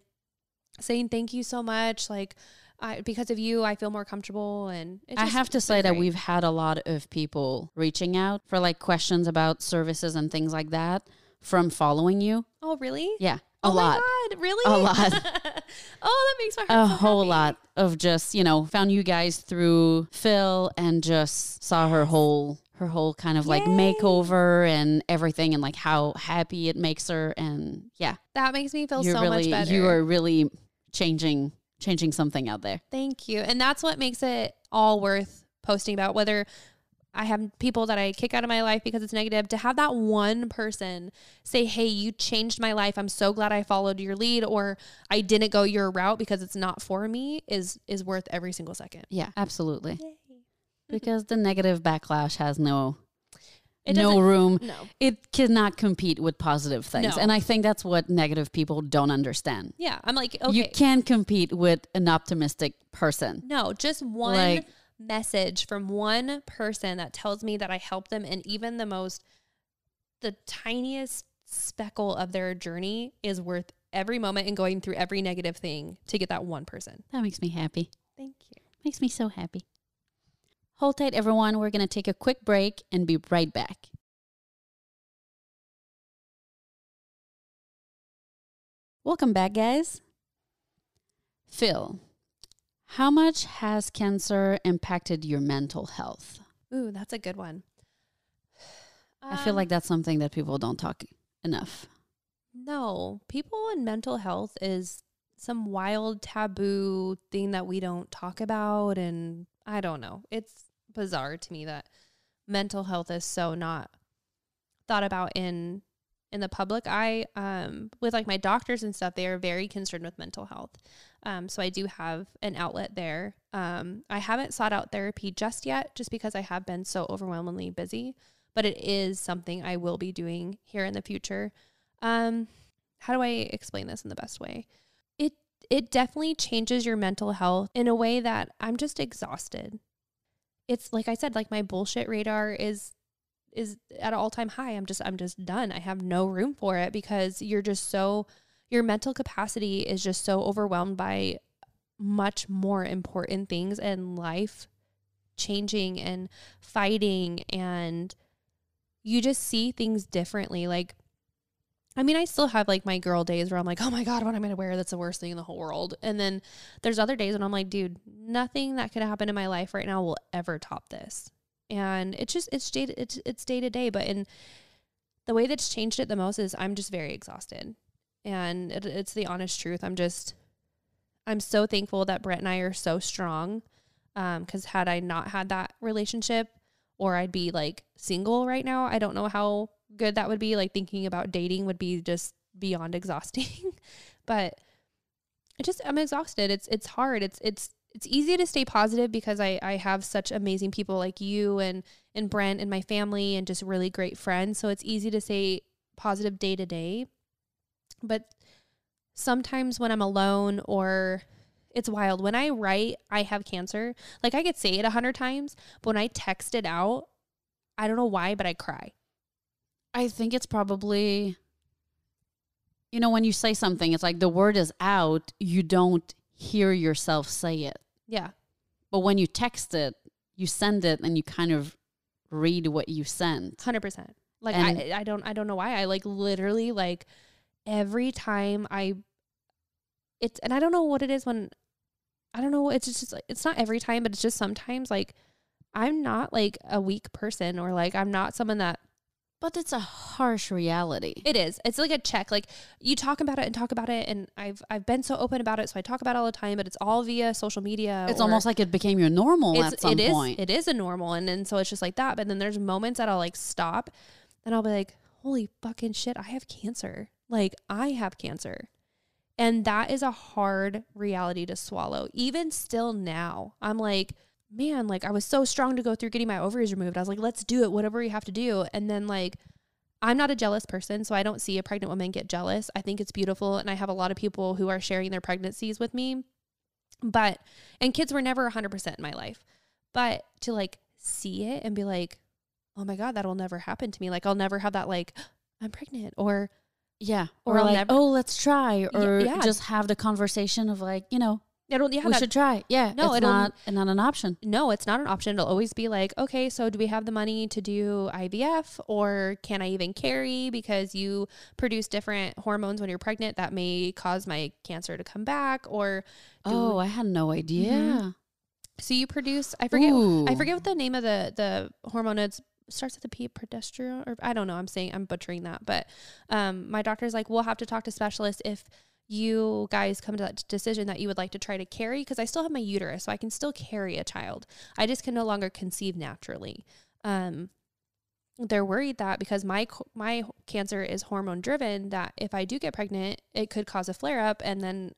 saying thank you so much, like I, because of you I feel more comfortable. And it just, I have to say great. That we've had a lot of people reaching out for like questions about services and things like that from following you. Oh really? Yeah, a oh lot. Oh my God, really? A lot. Oh, that makes my heart a so whole happy. Lot of just, you know, found you guys through Phil and just saw her whole her whole kind of like Yay. Makeover and everything and like how happy it makes her. And yeah, that makes me feel You're so really, much better. You are really changing changing something out there. Thank you. And that's what makes it all worth posting about, whether I have people that I kick out of my life because it's negative, to have that one person say, hey, you changed my life. I'm so glad I followed your lead, or I didn't go your route because it's not for me, is is worth every single second. Yeah, absolutely. Yay. Because the negative backlash has no it no room. No. It cannot compete with positive things. No. And I think that's what negative people don't understand. Yeah. I'm like, okay. You can't compete with an optimistic person. No, just one like, message from one person that tells me that I helped them. And even the most, the tiniest speckle of their journey is worth every moment and going through every negative thing to get that one person. That makes me happy. Thank you. Makes me so happy. Hold tight, everyone. We're going to take a quick break and be right back. Welcome back, guys. Phil, how much has cancer impacted your mental health? Ooh, that's a good one. Um, I feel like that's something that people don't talk enough. No, people and mental health is some wild taboo thing that we don't talk about, and I don't know. It's bizarre to me that mental health is so not thought about in in the public eye. Um, with like my doctors and stuff, they are very concerned with mental health. Um, so I do have an outlet there. Um, I haven't sought out therapy just yet, just because I have been so overwhelmingly busy. But it is something I will be doing here in the future. Um, how do I explain this in the best way? It definitely changes your mental health in a way that I'm just exhausted. It's like I said, like my bullshit radar is is at an all-time high. I'm just I'm just done. I have no room for it because you're just so your mental capacity is just so overwhelmed by much more important things and life changing and fighting, and you just see things differently. Like I mean, I still have like my girl days where I'm like, oh my God, what am I going to wear? That's the worst thing in the whole world. And then there's other days when I'm like, dude, nothing that could happen in my life right now will ever top this. And it's just, it's day, it's, it's day to day. But in the way that's changed it the most is I'm just very exhausted. And it, it's the honest truth. I'm just, I'm so thankful that Brett and I are so strong. Um, 'cause had I not had that relationship, or I'd be like single right now, I don't know how good that would be. Like thinking about dating would be just beyond exhausting, but I just, I'm exhausted. It's, it's hard. It's, it's, it's easy to stay positive because I, I have such amazing people like you and, and Brent and my family and just really great friends. So it's easy to stay positive day to day, but sometimes when I'm alone, or it's wild. When I write, I have cancer. Like I could say it a hundred times, but when I text it out, I don't know why, but I cry. I think it's probably, you know, when you say something, it's like the word is out. You don't hear yourself say it. Yeah. But when you text it, you send it and you kind of read what you sent. one hundred percent. Like I, I don't, I don't know why. I like literally like every time I, it's, and I don't know what it is when, I don't know. It's just, it's not every time, but it's just sometimes like, I'm not like a weak person, or like, I'm not someone that, but it's a harsh reality. It is. It's like a check. Like you talk about it and talk about it. And I've, I've been so open about it. So I talk about it all the time, but it's all via social media. It's almost like it became your normal at some point. It is a normal. And then, so it's just like that. But then there's moments that I'll like stop and I'll be like, holy fucking shit, I have cancer. Like I have cancer. And that is a hard reality to swallow. Even still now, I'm like, man, like I was so strong to go through getting my ovaries removed. I was like, let's do it, whatever we have to do. And then like, I'm not a jealous person, so I don't see a pregnant woman get jealous. I think it's beautiful. And I have a lot of people who are sharing their pregnancies with me, but, and kids were never a hundred percent in my life, but to like see it and be like, oh my God, that'll never happen to me. Like I'll never have that, like I'm pregnant, or yeah. Or, or like, never, oh, let's try. Or yeah, yeah. Just have the conversation of like, you know, I don't, yeah, we should try. Yeah. No, it's not, not an option. No, it's not an option. It'll always be like, okay, so do we have the money to do I V F, or can I even carry, because you produce different hormones when you're pregnant that may cause my cancer to come back, or. Oh, we- I had no idea. Mm-hmm. So you produce, I forget, Ooh. I forget what the name of the, the hormone is. Starts with the P, progesterone, or I don't know. I'm saying I'm butchering that, but um, my doctor's like, we'll have to talk to specialists if you guys come to that decision that you would like to try to carry, because I still have my uterus, so I can still carry a child. I just can no longer conceive naturally. Um, they're worried that because my my cancer is hormone driven, that if I do get pregnant, it could cause a flare up, and then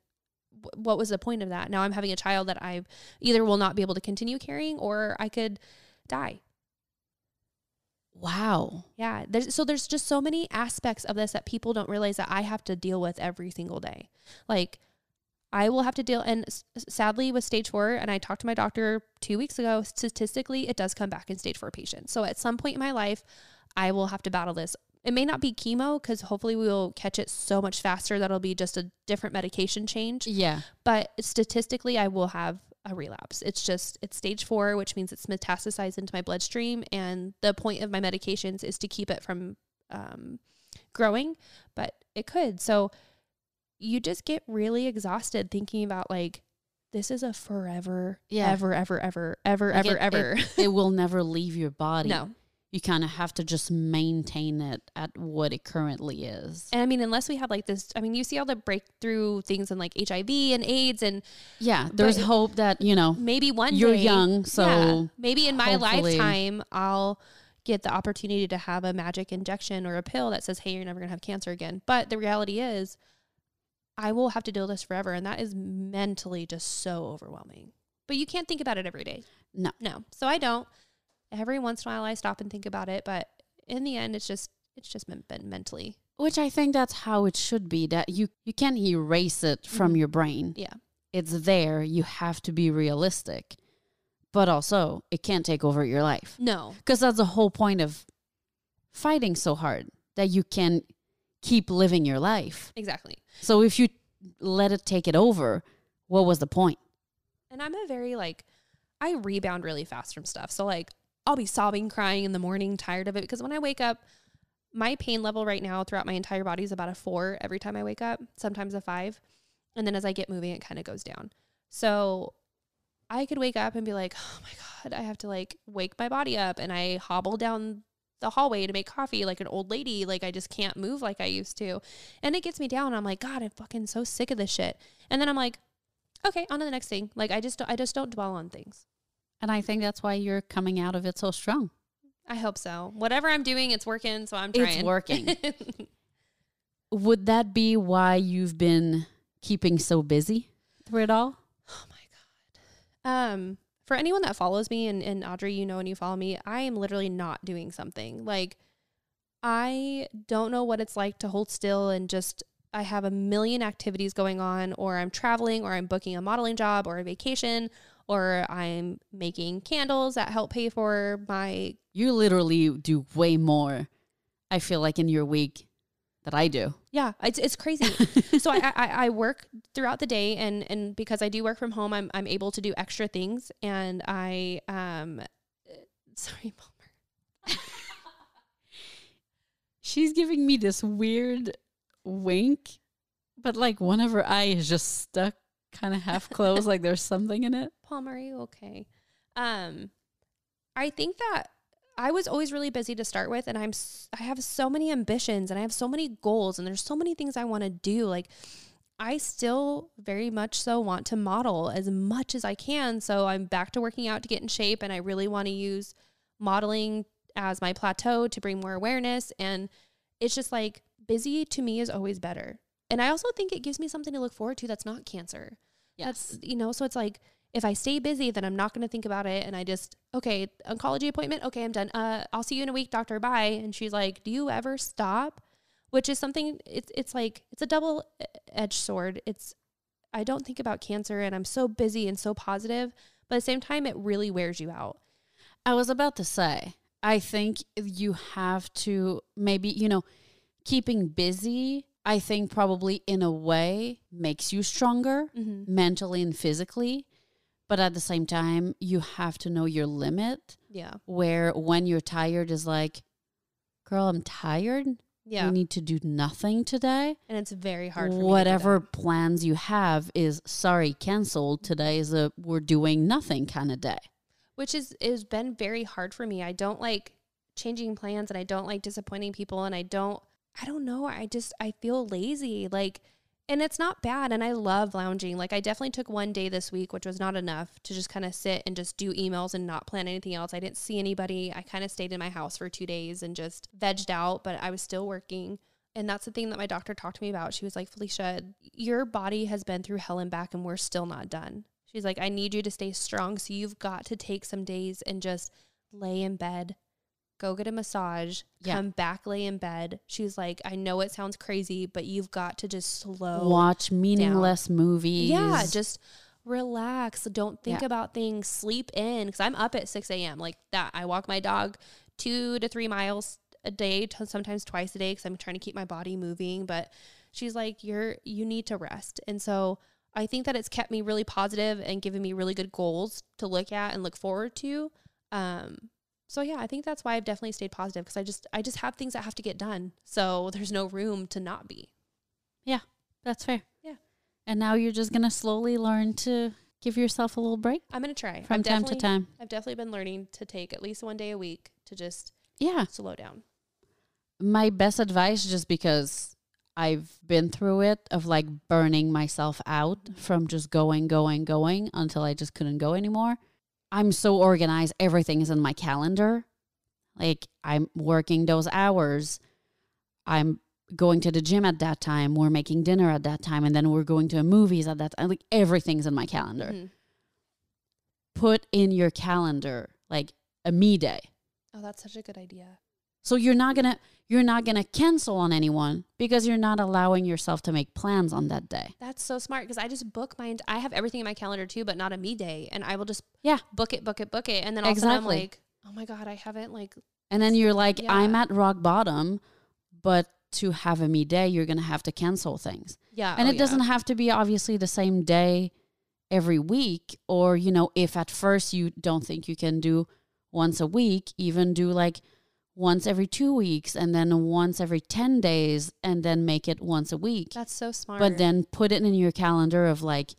w- what was the point of that? Now I'm having a child that I either will not be able to continue carrying, or I could die. Wow. Yeah. There's, so there's just so many aspects of this that people don't realize that I have to deal with every single day. Like I will have to deal. And s- sadly with stage four, and I talked to my doctor two weeks ago, statistically, it does come back in stage four patients. So at some point in my life, I will have to battle this. It may not be chemo, because hopefully we will catch it so much faster. That'll be just a different medication change. Yeah. But statistically, I will have a relapse. It's just, it's stage four, which means it's metastasized into my bloodstream. And the point of my medications is to keep it from, um, growing, but it could. So you just get really exhausted thinking about like, this is a forever, yeah. ever, ever, ever, ever, like ever, it, ever. It, it will never leave your body. No. You kind of have to just maintain it at what it currently is. And I mean, unless we have like this, I mean, you see all the breakthrough things in like H I V and AIDS and. Yeah. There's hope that, you know, maybe one you're day. You're young. So yeah, maybe in my hopefully. lifetime, I'll get the opportunity to have a magic injection or a pill that says, hey, you're never going to have cancer again. But the reality is I will have to deal with this forever. And that is mentally just so overwhelming, but you can't think about it every day. No, no. So I don't. Every once in a while I stop and think about it, but in the end, it's just, it's just been, been mentally. Which I think that's how it should be, that you, you can't erase it from mm-hmm. your brain. Yeah. It's there. You have to be realistic, but also it can't take over your life. No. Because that's the whole point of fighting so hard, that you can keep living your life. Exactly. So if you let it take it over, what was the point? And I'm a very like, I rebound really fast from stuff. So like, I'll be sobbing, crying in the morning, tired of it. Because when I wake up, my pain level right now throughout my entire body is about a four every time I wake up, sometimes a five. And then as I get moving, it kind of goes down. So I could wake up and be like, oh my God, I have to like wake my body up. And I hobble down the hallway to make coffee like an old lady. Like I just can't move like I used to. And it gets me down. I'm like, God, I'm fucking so sick of this shit. And then I'm like, okay, on to the next thing. Like I just, I just don't dwell on things. And I think that's why you're coming out of it so strong. I hope so. Whatever I'm doing, it's working. So I'm trying. It's working. Would that be why you've been keeping so busy through it all? Oh my God. Um, for anyone that follows me, and, and Audrey, you know, when you follow me, I am literally not doing something. Like I don't know what it's like to hold still and just, I have a million activities going on, or I'm traveling, or I'm booking a modeling job or a vacation, or I'm making candles that help pay for my... You literally do way more, I feel like, in your week that I do. Yeah, it's, it's crazy. So I, I, I work throughout the day, and, and because I do work from home, I'm, I'm able to do extra things. And I... um, Sorry, Palmer. She's giving me this weird wink, but like one of her eye is just stuck kind of half closed, like there's something in it. Palmer, are you okay? Um, I think that I was always really busy to start with, and I'm I have so many ambitions, and I have so many goals, and there's so many things I want to do. Like I still very much so want to model as much as I can, so I'm back to working out to get in shape, and I really want to use modeling as my plateau to bring more awareness. And it's just like busy to me is always better. And I also think it gives me something to look forward to that's not cancer. Yes. That's, you know, so it's like, if I stay busy, then I'm not going to think about it. And I just, okay, oncology appointment. Okay, I'm done. Uh, I'll see you in a week, doctor. Bye. And she's like, do you ever stop? Which is something, it's, it's like, it's a double edged sword. It's, I don't think about cancer, and I'm so busy and so positive, but at the same time, it really wears you out. I was about to say, I think you have to maybe, you know, keeping busy, I think probably in a way makes you stronger mm-hmm. mentally and physically. But at the same time, you have to know your limit. Yeah. Where when you're tired is like, girl, I'm tired. Yeah. You need to do nothing today. And it's very hard for me. Whatever plans you have is, sorry, canceled. Today is a we're doing nothing kind of day. Which is has been very hard for me. I don't like changing plans, and I don't like disappointing people, and I don't I don't know. I just, I feel lazy. Like, and it's not bad. And I love lounging. Like I definitely took one day this week, which was not enough, to just kind of sit and just do emails and not plan anything else. I didn't see anybody. I kind of stayed in my house for two days and just vegged out, but I was still working. And that's the thing that my doctor talked to me about. She was like, Felicia, your body has been through hell and back, and we're still not done. She's like, I need you to stay strong. So you've got to take some days and just lay in bed. Go get a massage, yeah. Come back, lay in bed. She's like, I know it sounds crazy, but you've got to just slow Watch meaningless down. movies. Yeah, just relax. Don't think yeah. about things. Sleep in. Because I'm up at six a m like that. I walk my dog two to three miles a day, t- sometimes twice a day, because I'm trying to keep my body moving. But she's like, you're you need to rest. And so I think that it's kept me really positive and given me really good goals to look at and look forward to. Um So yeah, I think that's why I've definitely stayed positive, because I just I just have things that have to get done. So there's no room to not be. Yeah, that's fair. Yeah. And now you're just going to slowly learn to give yourself a little break? I'm going to try. From time to time. I've definitely been learning to take at least one day a week to just yeah. slow down. My best advice, just because I've been through it, of like burning myself out from just going, going, going until I just couldn't go anymore. I'm so organized. Everything is in my calendar. Like I'm working those hours. I'm going to the gym at that time. We're making dinner at that time. And then we're going to movies at that time. Like everything's in my calendar. Mm-hmm. Put in your calendar, like a me day. Oh, that's such a good idea. So you're not going to, you're not going to cancel on anyone because you're not allowing yourself to make plans on that day. That's so smart, because I just book my, I have everything in my calendar too, but not a me day. And I will just yeah. book it, book it, book it. And then all exactly. of a sudden I'm like, oh my God, I haven't like. And then you're like, yeah. I'm at rock bottom, but to have a me day, you're going to have to cancel things. Yeah. And oh, it yeah. doesn't have to be obviously the same day every week, or, you know, if at first you don't think you can do once a week, even do like once every two weeks and then once every ten days and then make it once a week. That's so smart. But then put it in your calendar of like,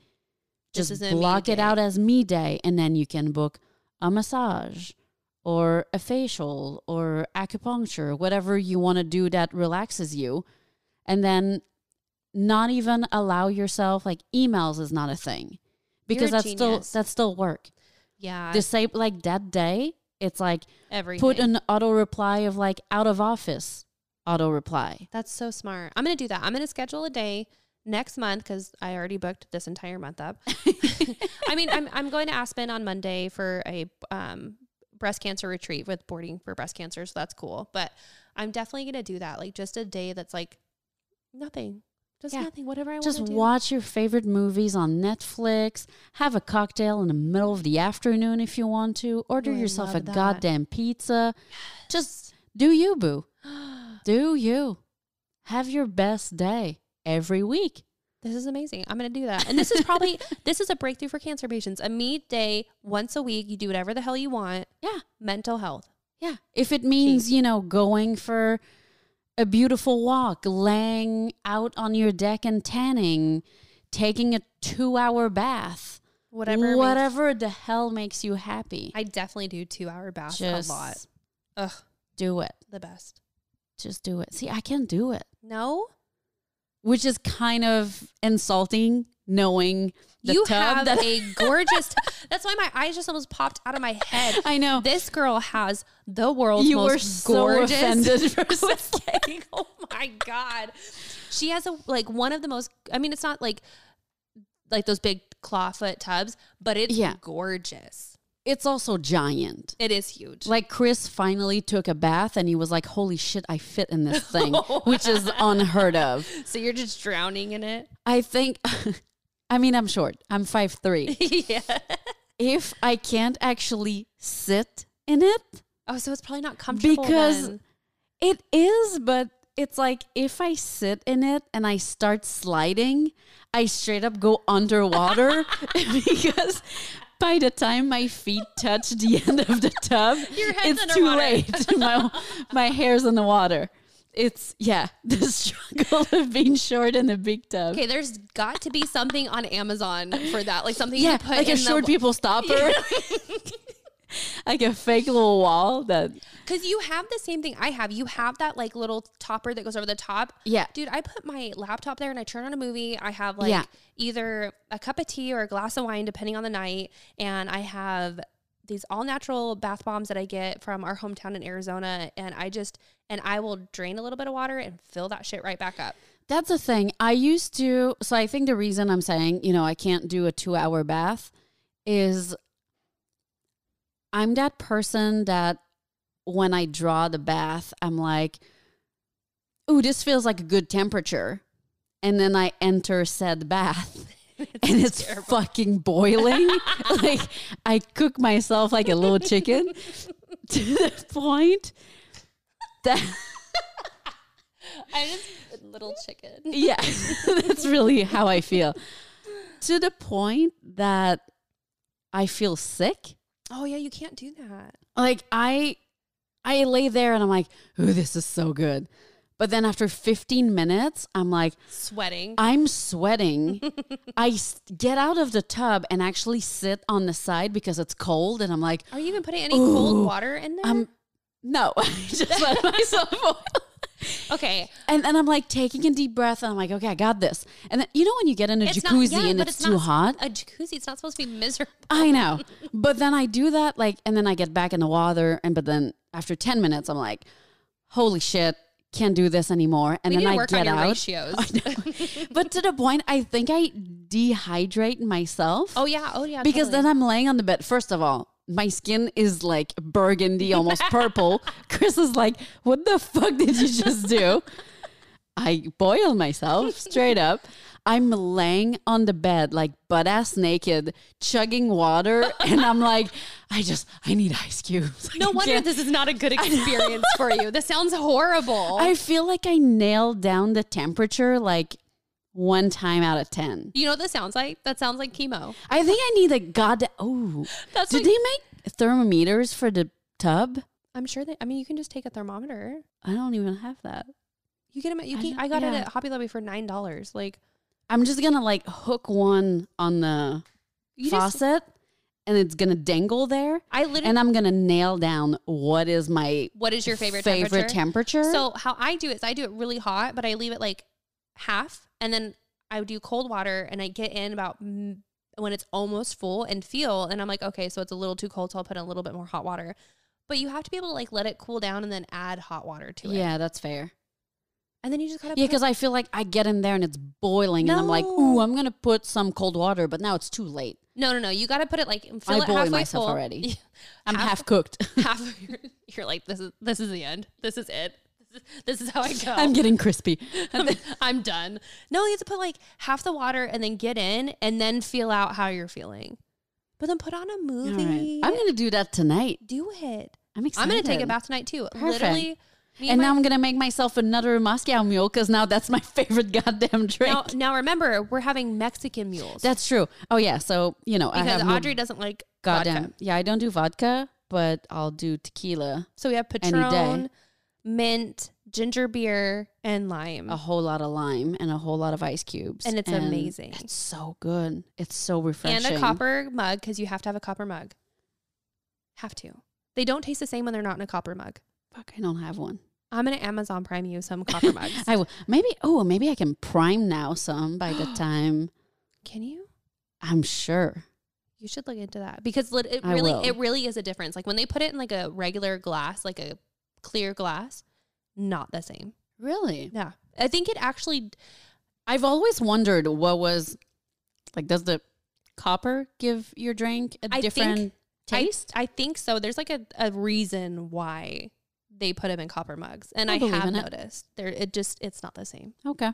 just block it out as me day, and then you can book a massage or a facial or acupuncture, whatever you want to do that relaxes you. And then not even allow yourself, like, emails is not a thing because that's still, that's still work. Yeah. The same, like that day, it's like everything. Put an auto reply of like out of office auto reply. That's so smart. I'm going to do that. I'm going to schedule a day next month because I already booked this entire month up. I mean, I'm, I'm going to Aspen on Monday for a um, breast cancer retreat with Boarding for Breast Cancer. So that's cool. But I'm definitely going to do that. Like just a day that's like nothing. Just yeah. nothing, whatever I want to do. Just watch your favorite movies on Netflix. Have a cocktail in the middle of the afternoon if you want to. Order oh, yourself a that. goddamn pizza. Yes. Just do you, boo. Do you. Have your best day every week. This is amazing. I'm going to do that. And this is probably, this is a breakthrough for cancer patients. A me day once a week. You do whatever the hell you want. Yeah. Mental health. Yeah. If it means, Jeez. you know, going for a beautiful walk, laying out on your deck and tanning, taking a two-hour bath, whatever, whatever makes, the hell makes you happy. I definitely do two-hour baths just a lot. Ugh, do it. The best. Just do it. See, I can't do it. No, which is kind of insulting, knowing the you tub have that a gorgeous. That's why my eyes just almost popped out of my head. I know. This girl has the world's you most were so gorgeous. Offended for like, oh my God. She has a, like one of the most, I mean, it's not like, like those big clawfoot tubs, but it's yeah. gorgeous. It's also giant. It is huge. Like Chris finally took a bath and he was like, holy shit, I fit in this thing, which is unheard of. So you're just drowning in it? I think, I mean, I'm short. I'm five three. Yeah. If I can't actually sit in it. Oh, so it's probably not comfortable because then. It is, but it's like if I sit in it and I start sliding, I straight up go underwater because by the time my feet touch the end of the tub, your head's it's underwater. Too late. My, my hair's in the water. It's, yeah, the struggle of being short in a big tub. Okay, there's got to be something on Amazon for that. Like something yeah, you put like in like a the short people stopper. Yeah. Like a fake little wall that... Because you have the same thing I have. You have that like little topper that goes over the top. Yeah. Dude, I put my laptop there and I turn on a movie. I have like yeah. either a cup of tea or a glass of wine, depending on the night. And I have these all natural bath bombs that I get from our hometown in Arizona. And I just... And I will drain a little bit of water and fill that shit right back up. That's the thing. I used to... So I think the reason I'm saying, you know, I can't do a two-hour bath is... I'm that person that when I draw the bath, I'm like, ooh, this feels like a good temperature. And then I enter said bath it's and it's terrible. Fucking boiling. Like I cook myself like a little chicken to the point that I'm just a little chicken. Yeah, that's really how I feel. To the point that I feel sick. Oh, yeah, you can't do that. Like, I I lay there and I'm like, ooh, this is so good. But then after fifteen minutes, I'm like... Sweating. I'm sweating. I get out of the tub and actually sit on the side because it's cold. And I'm like... Are you even putting any ooh, cold water in there? Um, no. I just let myself oil. Okay. And then I'm like taking a deep breath and I'm like, okay, I got this. And then, you know, when you get in a it's jacuzzi not, yeah, and it's, it's too not, hot, a jacuzzi, it's not supposed to be miserable. I know. But then I do that like, and then I get back in the water. And, but then after ten minutes, I'm like, holy shit, can't do this anymore. And we then I work get on your out. Ratios. Oh, but to the point, I think I dehydrate myself. Oh yeah. Oh yeah. Because totally. Then I'm laying on the bed. First of all, my skin is like burgundy, almost purple. Chris is like, what the fuck did you just do? I boil myself straight up. I'm laying on the bed, like butt ass naked, chugging water. And I'm like, I just, I need ice cubes. Like, no wonder this is not a good experience for you. This sounds horrible. I feel like I nailed down the temperature like one time out of ten. You know what that sounds like? That sounds like chemo. I think I need a goddamn... Oh, that's did like, they make thermometers for the tub? I'm sure that, I mean, you can just take a thermometer. I don't even have that. You get them at, you can, I, I got yeah. it at Hobby Lobby for nine dollars. Like, I'm just going to like hook one on the you faucet just, and it's going to dangle there. I literally, and I'm going to nail down what is my, what is your favorite, favorite temperature? temperature? So how I do it is I do it really hot, but I leave it like half, and then I would do cold water, and I get in about m- when it's almost full and feel, and I'm like, okay, so it's a little too cold, so I'll put in a little bit more hot water. But you have to be able to like let it cool down and then add hot water to it. Yeah, that's fair. And then you just gotta yeah, because I feel like I get in there and it's boiling, no. and I'm like, ooh, I'm gonna put some cold water, but now it's too late. No, no, no, you gotta put it like fill I it boil myself full. Already. I'm half, half cooked. half you're, you're like this is this is the end. This is it. This is how I go. I'm getting crispy. I'm, I'm done. No, you have to put like half the water and then get in and then feel out how you're feeling. But then put on a movie. Right. I'm going to do that tonight. Do it. I'm excited. I'm going to take a bath tonight too. Perfect. Literally. And my- now I'm going to make myself another Moscow Mule because now that's my favorite goddamn drink. Now, now remember, we're having Mexican mules. That's true. Oh yeah. So, you know, because I have Audrey no- doesn't like goddamn. Vodka. Yeah, I don't do vodka, but I'll do tequila. So we have Patron, mint, ginger beer, and lime. A whole lot of lime and a whole lot of ice cubes. And it's and amazing. It's so good. It's so refreshing. And a copper mug, because you have to have a copper mug. Have to. They don't taste the same when they're not in a copper mug. Fuck, I don't have one. I'm going to Amazon Prime you some copper mugs. I will. Maybe, oh, maybe I can Prime now some by the time. Can you? I'm sure. You should look into that, because it really, it really is a difference. Like when they put it in like a regular glass, like a clear glass, not the same. Really? Yeah. I think it actually, I've always wondered what was, like, does the copper give your drink a I different think, taste? I, I think so. There's like a, a reason why they put them in copper mugs. And I, I have noticed there, it just, it's not the same. Okay.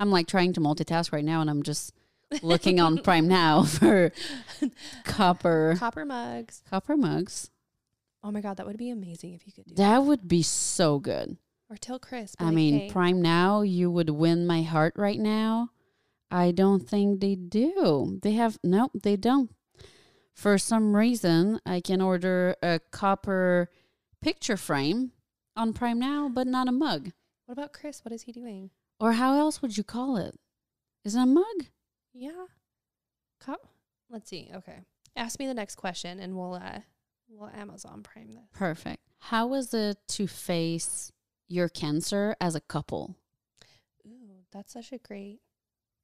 I'm like trying to multitask right now, and I'm just looking on Prime Now for copper. Copper mugs. Copper mugs. Oh my God, that would be amazing if you could do that. That would be so good. Or till crisp. I like, mean, hey. Prime Now, you would win my heart right now. I don't think they do. They have, no, they don't. For some reason, I can order a copper picture frame on Prime Now, but not a mug. What about Chris? What is he doing? Or how else would you call it? Is it a mug? Yeah. Cop- Let's see. Okay. Ask me the next question, and we'll... Uh, Well, Amazon Prime this. Perfect. How was it to face your cancer as a couple? Ooh, that's such a great,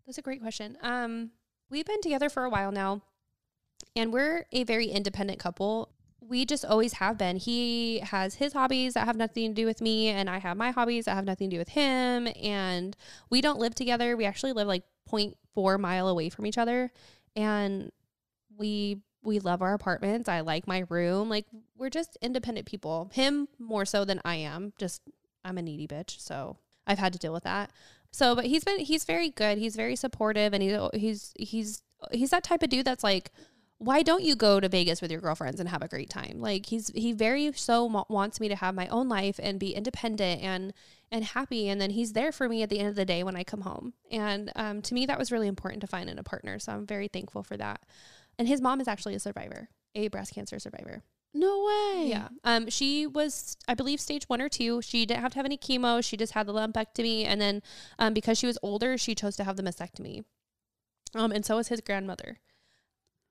that's a great question. Um, we've been together for a while now, and we're a very independent couple. We just always have been. He has his hobbies that have nothing to do with me, and I have my hobbies that have nothing to do with him. And we don't live together. We actually live like zero point four mile away from each other. And we... We love our apartments. I like my room. Like, we're just independent people. Him more so than I am. Just, I'm a needy bitch, so I've had to deal with that. So, but he's been, he's very good. He's very supportive, and he's, he's, he's, he's that type of dude that's like, why don't you go to Vegas with your girlfriends and have a great time? Like, he's, he very so wants me to have my own life and be independent and, and happy. And then he's there for me at the end of the day when I come home. And um, to me, that was really important to find in a partner. So I'm very thankful for that. And his mom is actually a survivor, a breast cancer survivor. No way. Yeah. Um, she was, I believe, stage one or two. She didn't have to have any chemo. She just had the lumpectomy. And then um, because she was older, she chose to have the mastectomy. Um, and so was his grandmother.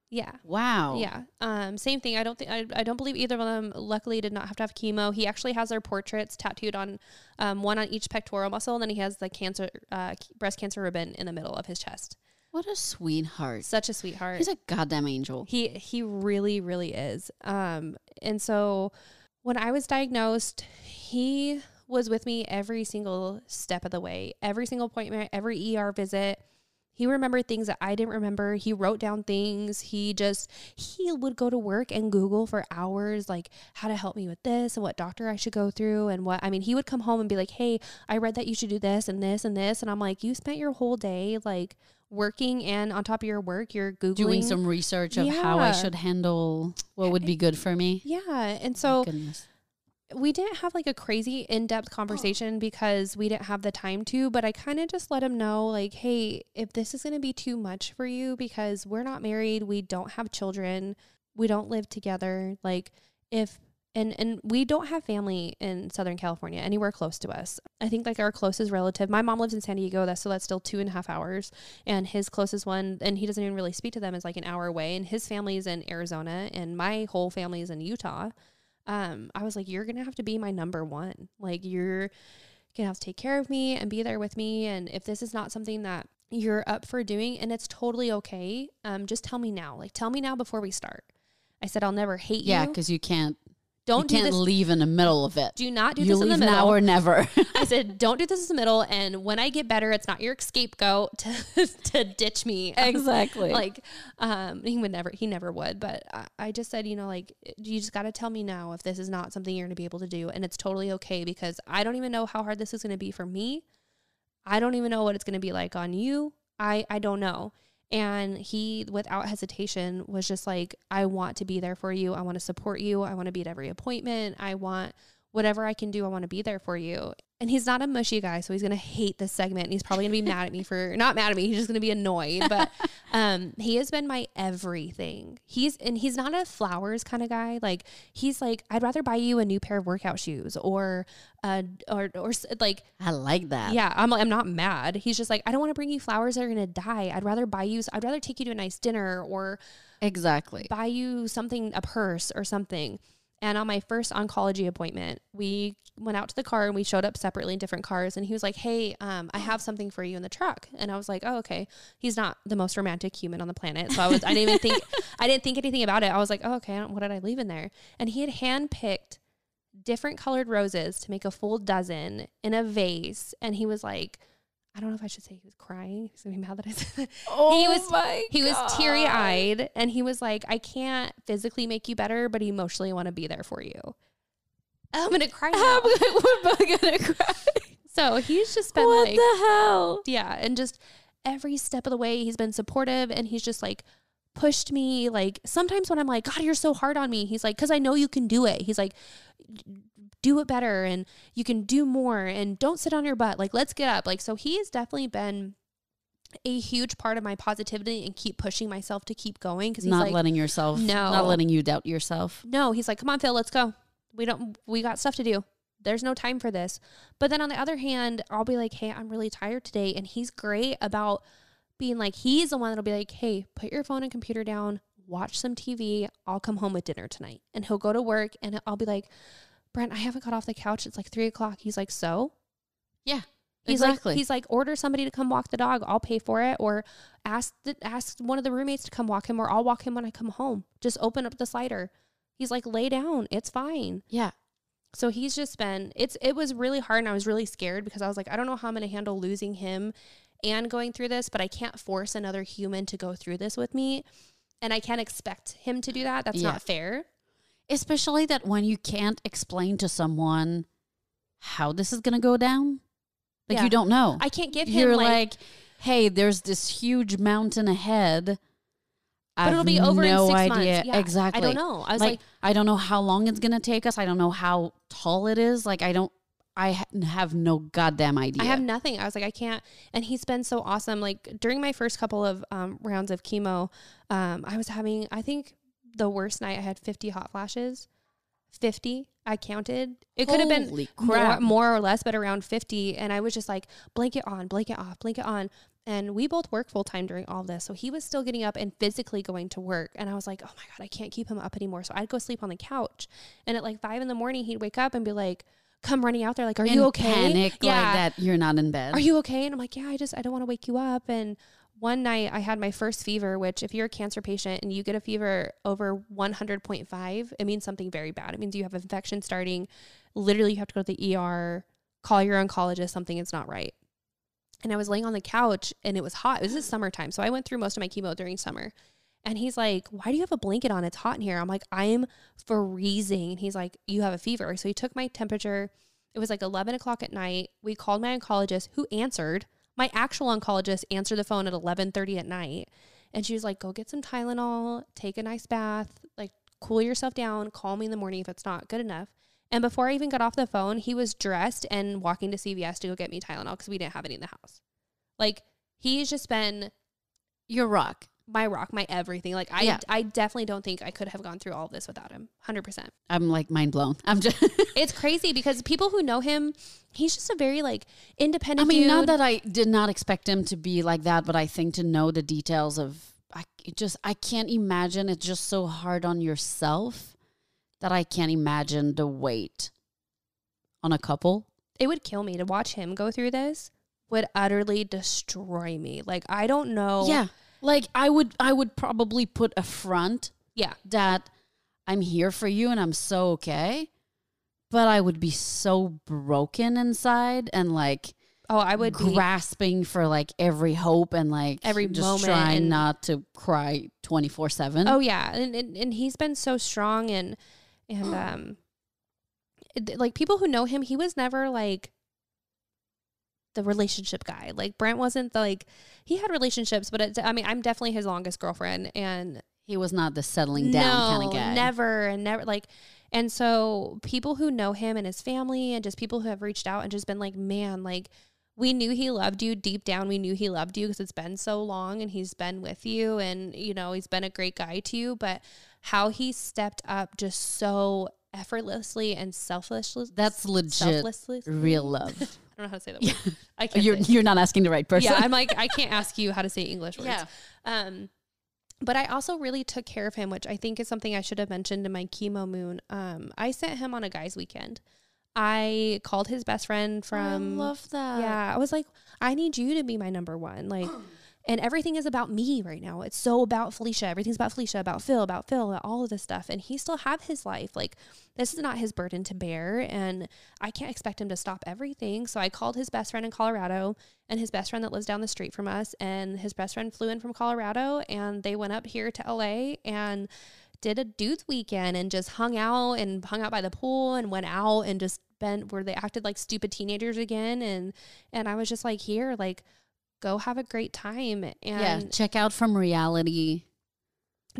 Yeah. Wow. Yeah. Um, same thing. I don't think, I, I don't believe either of them luckily did not have to have chemo. He actually has their portraits tattooed on, um, one on each pectoral muscle. And then he has the cancer, uh, breast cancer ribbon in the middle of his chest. What a sweetheart. Such a sweetheart. He's a goddamn angel. He he really, really is. Um, and so when I was diagnosed, he was with me every single step of the way, every single appointment, every E R visit. He remembered things that I didn't remember. He wrote down things. He just, he would go to work and Google for hours, like how to help me with this and what doctor I should go through and what, I mean, he would come home and be like, hey, I read that you should do this and this and this. And I'm like, you spent your whole day like working, and on top of your work, you're Googling. Doing some research of yeah. how I should handle what would be good for me. Yeah. And so oh, we didn't have like a crazy in-depth conversation oh. because we didn't have the time to, but I kind of just let him know like, hey, if this is going to be too much for you, because we're not married, we don't have children, we don't live together. Like if And and we don't have family in Southern California, anywhere close to us. I think like our closest relative, my mom lives in San Diego, that's so that's still two and a half hours. And his closest one, and he doesn't even really speak to them, is like an hour away. And his family's in Arizona, and my whole family is in Utah. Um, I was like, you're gonna have to be my number one. Like you're gonna have to take care of me and be there with me. And if this is not something that you're up for doing, and it's totally okay, um, just tell me now. Like tell me now before we start. I said I'll never hate you. Yeah, because you can't. Don't you do can't this. leave in the middle of it. Do not do you this in the middle. You leave now or never. I said, don't do this in the middle. And when I get better, it's not your scapegoat to, to ditch me. Exactly. Like, um, he would never, he never would. But I, I just said, you know, like, you just got to tell me now if this is not something you're going to be able to do. And it's totally okay, because I don't even know how hard this is going to be for me. I don't even know what it's going to be like on you. I, I don't know. And he, without hesitation, was just like, I want to be there for you. I want to support you. I want to be at every appointment. I want whatever I can do. I want to be there for you. And he's not a mushy guy, so he's going to hate this segment. And he's probably going to be mad at me for, not mad at me, he's just going to be annoyed. But um, he has been my everything. He's, and he's not a flowers kind of guy. Like, he's like, I'd rather buy you a new pair of workout shoes or, uh, or, or like. I like that. Yeah, I'm, I'm not mad. He's just like, I don't want to bring you flowers that are going to die. I'd rather buy you, I'd rather take you to a nice dinner or. Exactly. Buy you something, a purse or something. And on my first oncology appointment, we went out to the car and we showed up separately in different cars. And he was like, hey, um, I have something for you in the truck. And I was like, oh, okay. He's not the most romantic human on the planet. So I was, I didn't even think, I didn't think anything about it. I was like, oh, okay. I don't, what did I leave in there? And he had handpicked different colored roses to make a full dozen in a vase. And he was like, I don't know if I should say he was crying. He's gonna be mad that I said that. Oh he was, my He God. was teary-eyed, and he was like, I can't physically make you better, but emotionally want to be there for you. I'm gonna cry now. I'm gonna cry. So he's just been what like, what the hell? Yeah, and just every step of the way, he's been supportive, and he's just like pushed me. Like sometimes when I'm like, God, you're so hard on me. He's like, because I know you can do it. He's like, do it better and you can do more and don't sit on your butt. Like, let's get up. Like, so he has definitely been a huge part of my positivity and keep pushing myself to keep going. Cause he's not like, letting yourself, no, not letting you doubt yourself. No, he's like, come on, Phil, let's go. We don't, we got stuff to do. There's no time for this. But then on the other hand, I'll be like, hey, I'm really tired today. And he's great about being like, he's the one that'll be like, hey, put your phone and computer down, watch some T V. I'll come home with dinner tonight. And he'll go to work and I'll be like, Brent, I haven't got off the couch. It's like three o'clock. He's like, so? Yeah, he's exactly. Like, he's like, order somebody to come walk the dog. I'll pay for it. Or ask the, ask one of the roommates to come walk him, or I'll walk him when I come home. Just open up the slider. He's like, lay down. It's fine. Yeah. So he's just been, it's, it was really hard. And I was really scared because I was like, I don't know how I'm going to handle losing him and going through this, but I can't force another human to go through this with me. And I can't expect him to do that. That's yeah. not fair. Especially that when you can't explain to someone how this is going to go down. Like, yeah. you don't know. I can't give him, You're like, like, hey, there's this huge mountain ahead. But it'll be over no in six idea. months. Yeah, exactly. I don't know. I was like, like, I don't know how long it's going to take us. I don't know how tall it is. Like, I don't, I ha have no goddamn idea. I have nothing. I was like, I can't. And he's been so awesome. Like, during my first couple of um, rounds of chemo, um, I was having, I think, the worst night I had fifty hot flashes. fifty I counted. It could have been more, more or less, but around fifty. And I was just like, blanket on, blanket off, blanket on. And we both work full time during all this. So he was still getting up and physically going to work. And I was like, oh my God, I can't keep him up anymore. So I'd go sleep on the couch. And at like five in the morning, he'd wake up and be like, come running out there. Like, are in you okay? Panic yeah. like that. You're not in bed. Are you okay? And I'm like, yeah, I just, I don't want to wake you up. And one night I had my first fever, which if you're a cancer patient and you get a fever over one hundred point five, it means something very bad. It means you have infection starting. Literally, you have to go to the E R, call your oncologist, something is not right. And I was laying on the couch and it was hot. This is summertime. So I went through most of my chemo during summer. And he's like, why do you have a blanket on? It's hot in here. I'm like, I'm freezing. And he's like, you have a fever. So he took my temperature. It was like eleven o'clock at night. We called my oncologist, who answered. My actual oncologist answered the phone at eleven thirty at night. And she was like, go get some Tylenol, take a nice bath, like cool yourself down, call me in the morning if it's not good enough. And before I even got off the phone, he was dressed and walking to C V S to go get me Tylenol because we didn't have any in the house. Like, he's just been... Your rock. my rock, my everything. Like I, yeah. I definitely don't think I could have gone through all of this without him. one hundred percent. I'm like mind blown. I'm just, it's crazy because people who know him, he's just a very like independent. I mean, dude. Not that I did not expect him to be like that, but I think to know the details of, I it just, I can't imagine. It's just so hard on yourself that I can't imagine the weight on a couple. It would kill me to watch him go through this. Would utterly destroy me. Like, I don't know. Yeah. Like I would, I would probably put a front. Yeah. That I'm here for you and I'm so okay. But I would be so broken inside and like, oh, I would grasping be, for like every hope and like every just moment trying and, not to cry twenty-four seven. Oh yeah. And, and, and he's been so strong and, and, um, it, like people who know him, he was never like, the relationship guy. Like Brent wasn't the, like he had relationships, but it's, I mean, I'm definitely his longest girlfriend and he was not the settling down no, kind of guy. Never and never like, and so people who know him and his family and just people who have reached out and just been like, man, like we knew he loved you deep down. We knew he loved you because it's been so long and he's been with you and you know, he's been a great guy to you, but how he stepped up just so effortlessly and selflessly. That's legit selflessly. Real love. I don't know how to say that word. Yeah. I can't. You're, you're not asking the right person. Yeah, I'm like, I can't ask you how to say English words. Yeah. Um, but I also really took care of him, which I think is something I should have mentioned in my chemo moon. Um, I sent him on a guy's weekend. I called his best friend from... I love that. Yeah, I was like, I need you to be my number one. Like, and everything is about me right now. It's so about Felicia. Everything's about Felicia, about Phil, about Phil, about all of this stuff. And he still have his life. Like, this is not his burden to bear. And I can't expect him to stop everything. So I called his best friend in Colorado and his best friend that lives down the street from us. And his best friend flew in from Colorado and they went up here to L A and did a dude's weekend and just hung out and hung out by the pool and went out and just been where they acted like stupid teenagers again. And, and I was just like, here, like, go have a great time and yeah, check out from reality.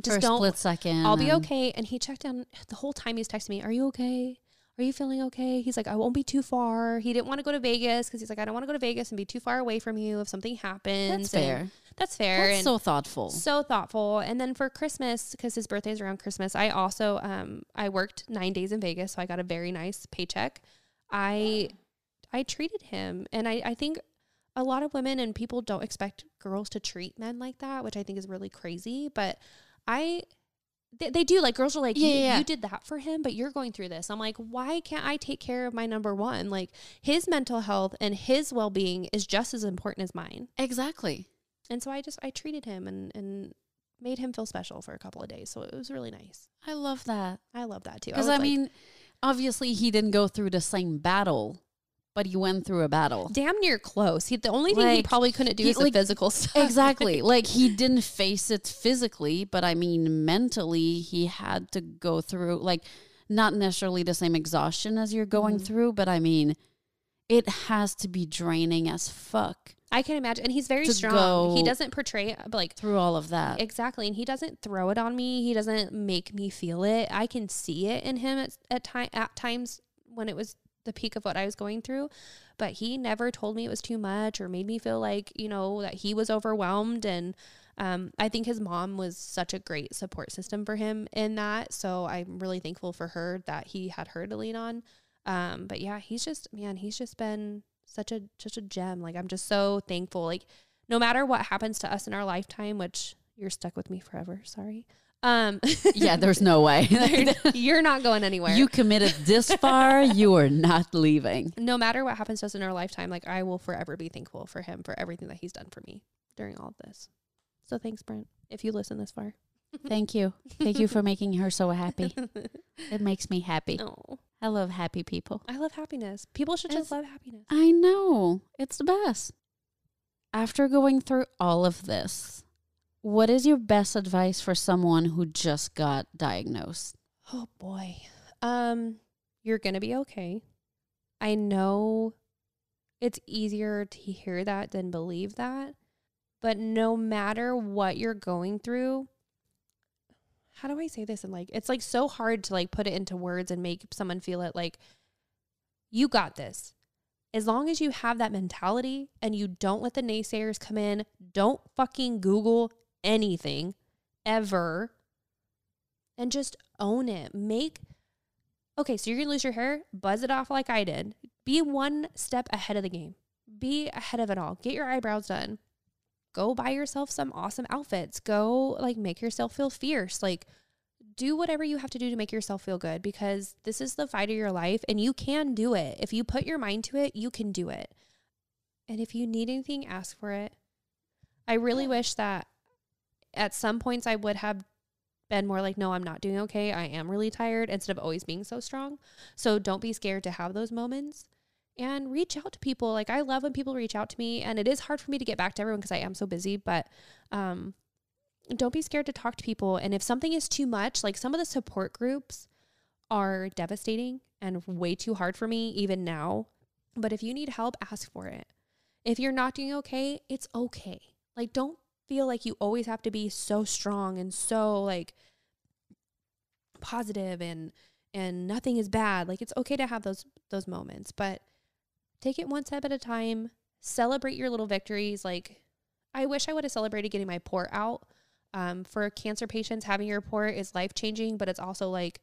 Just don't split second. I'll be okay. And he checked down the whole time. He's texting me, "Are you okay? Are you feeling okay?" He's like, "I won't be too far." He didn't want to go to Vegas because he's like, "I don't want to go to Vegas and be too far away from you if something happens." That's fair. That's fair. That's so thoughtful. So thoughtful. And then for Christmas, because his birthday is around Christmas, I also um I worked nine days in Vegas, so I got a very nice paycheck. I I treated him, and I I think. A lot of women and people don't expect girls to treat men like that, which I think is really crazy. But I, they, they do. Like girls are like, yeah, you, yeah. you did that for him, but you're going through this. I'm like, why can't I take care of my number one? Like his mental health and his well being is just as important as mine. Exactly. And so I just, I treated him and, and made him feel special for a couple of days. So it was really nice. I love that. I love that too. Cause I, I mean, like, obviously he didn't go through the same battle. But he went through a battle. Damn near close. He, the only thing like, he probably couldn't do he, is like, the physical stuff. Exactly. Like he didn't face it physically, but I mean, mentally he had to go through like not necessarily the same exhaustion as you're going mm-hmm. through, but I mean, it has to be draining as fuck. I can imagine. And he's very strong. He doesn't portray like through all of that. Exactly. And he doesn't throw it on me. He doesn't make me feel it. I can see it in him at, at, time, at times when it was the peak of what I was going through, but he never told me it was too much or made me feel like, you know, that he was overwhelmed. And, um, I think his mom was such a great support system for him in that. So I'm really thankful for her that he had her to lean on. Um, but yeah, he's just, man, he's just been such a, such a gem. Like I'm just so thankful, like no matter what happens to us in our lifetime, which you're stuck with me forever. Sorry. Um, yeah, there's no way. You're not going anywhere. You committed this far. You are not leaving. No matter what happens to us in our lifetime, like I will forever be thankful for him, for everything that he's done for me during all of this. So thanks, Brent, if you listen this far. Thank you. Thank you for making her so happy. It makes me happy. Oh. I love happy people. I love happiness. People should it's, just love happiness. I know. It's the best. After going through all of this, what is your best advice for someone who just got diagnosed? Oh boy. Um, you're going to be okay. I know it's easier to hear that than believe that, but no matter what you're going through, how do I say this? And like, it's like so hard to like put it into words and make someone feel it like you got this. As long as you have that mentality and you don't let the naysayers come in, don't fucking Google anything ever, and just own it. Make, okay, so you're going to lose your hair, buzz it off like I did. Be one step ahead of the game. Be ahead of it all. Get your eyebrows done. Go buy yourself some awesome outfits. Go like make yourself feel fierce. Like do whatever you have to do to make yourself feel good, because this is the fight of your life and you can do it. If you put your mind to it, you can do it. And if you need anything, ask for it. I really wish that at some points I would have been more like, no, I'm not doing okay. I am really tired, instead of always being so strong. So don't be scared to have those moments. And reach out to people. Like, I love when people reach out to me, and it is hard for me to get back to everyone because I am so busy, but um, don't be scared to talk to people. And if something is too much, like some of the support groups are devastating and way too hard for me even now. But if you need help, ask for it. If you're not doing okay, it's okay. Like, don't feel like you always have to be so strong and so like positive and, and nothing is bad. Like, it's okay to have those, those moments, but take it one step at a time. Celebrate your little victories. Like, I wish I would have celebrated getting my port out. Um, for cancer patients, having your port is life-changing, but it's also like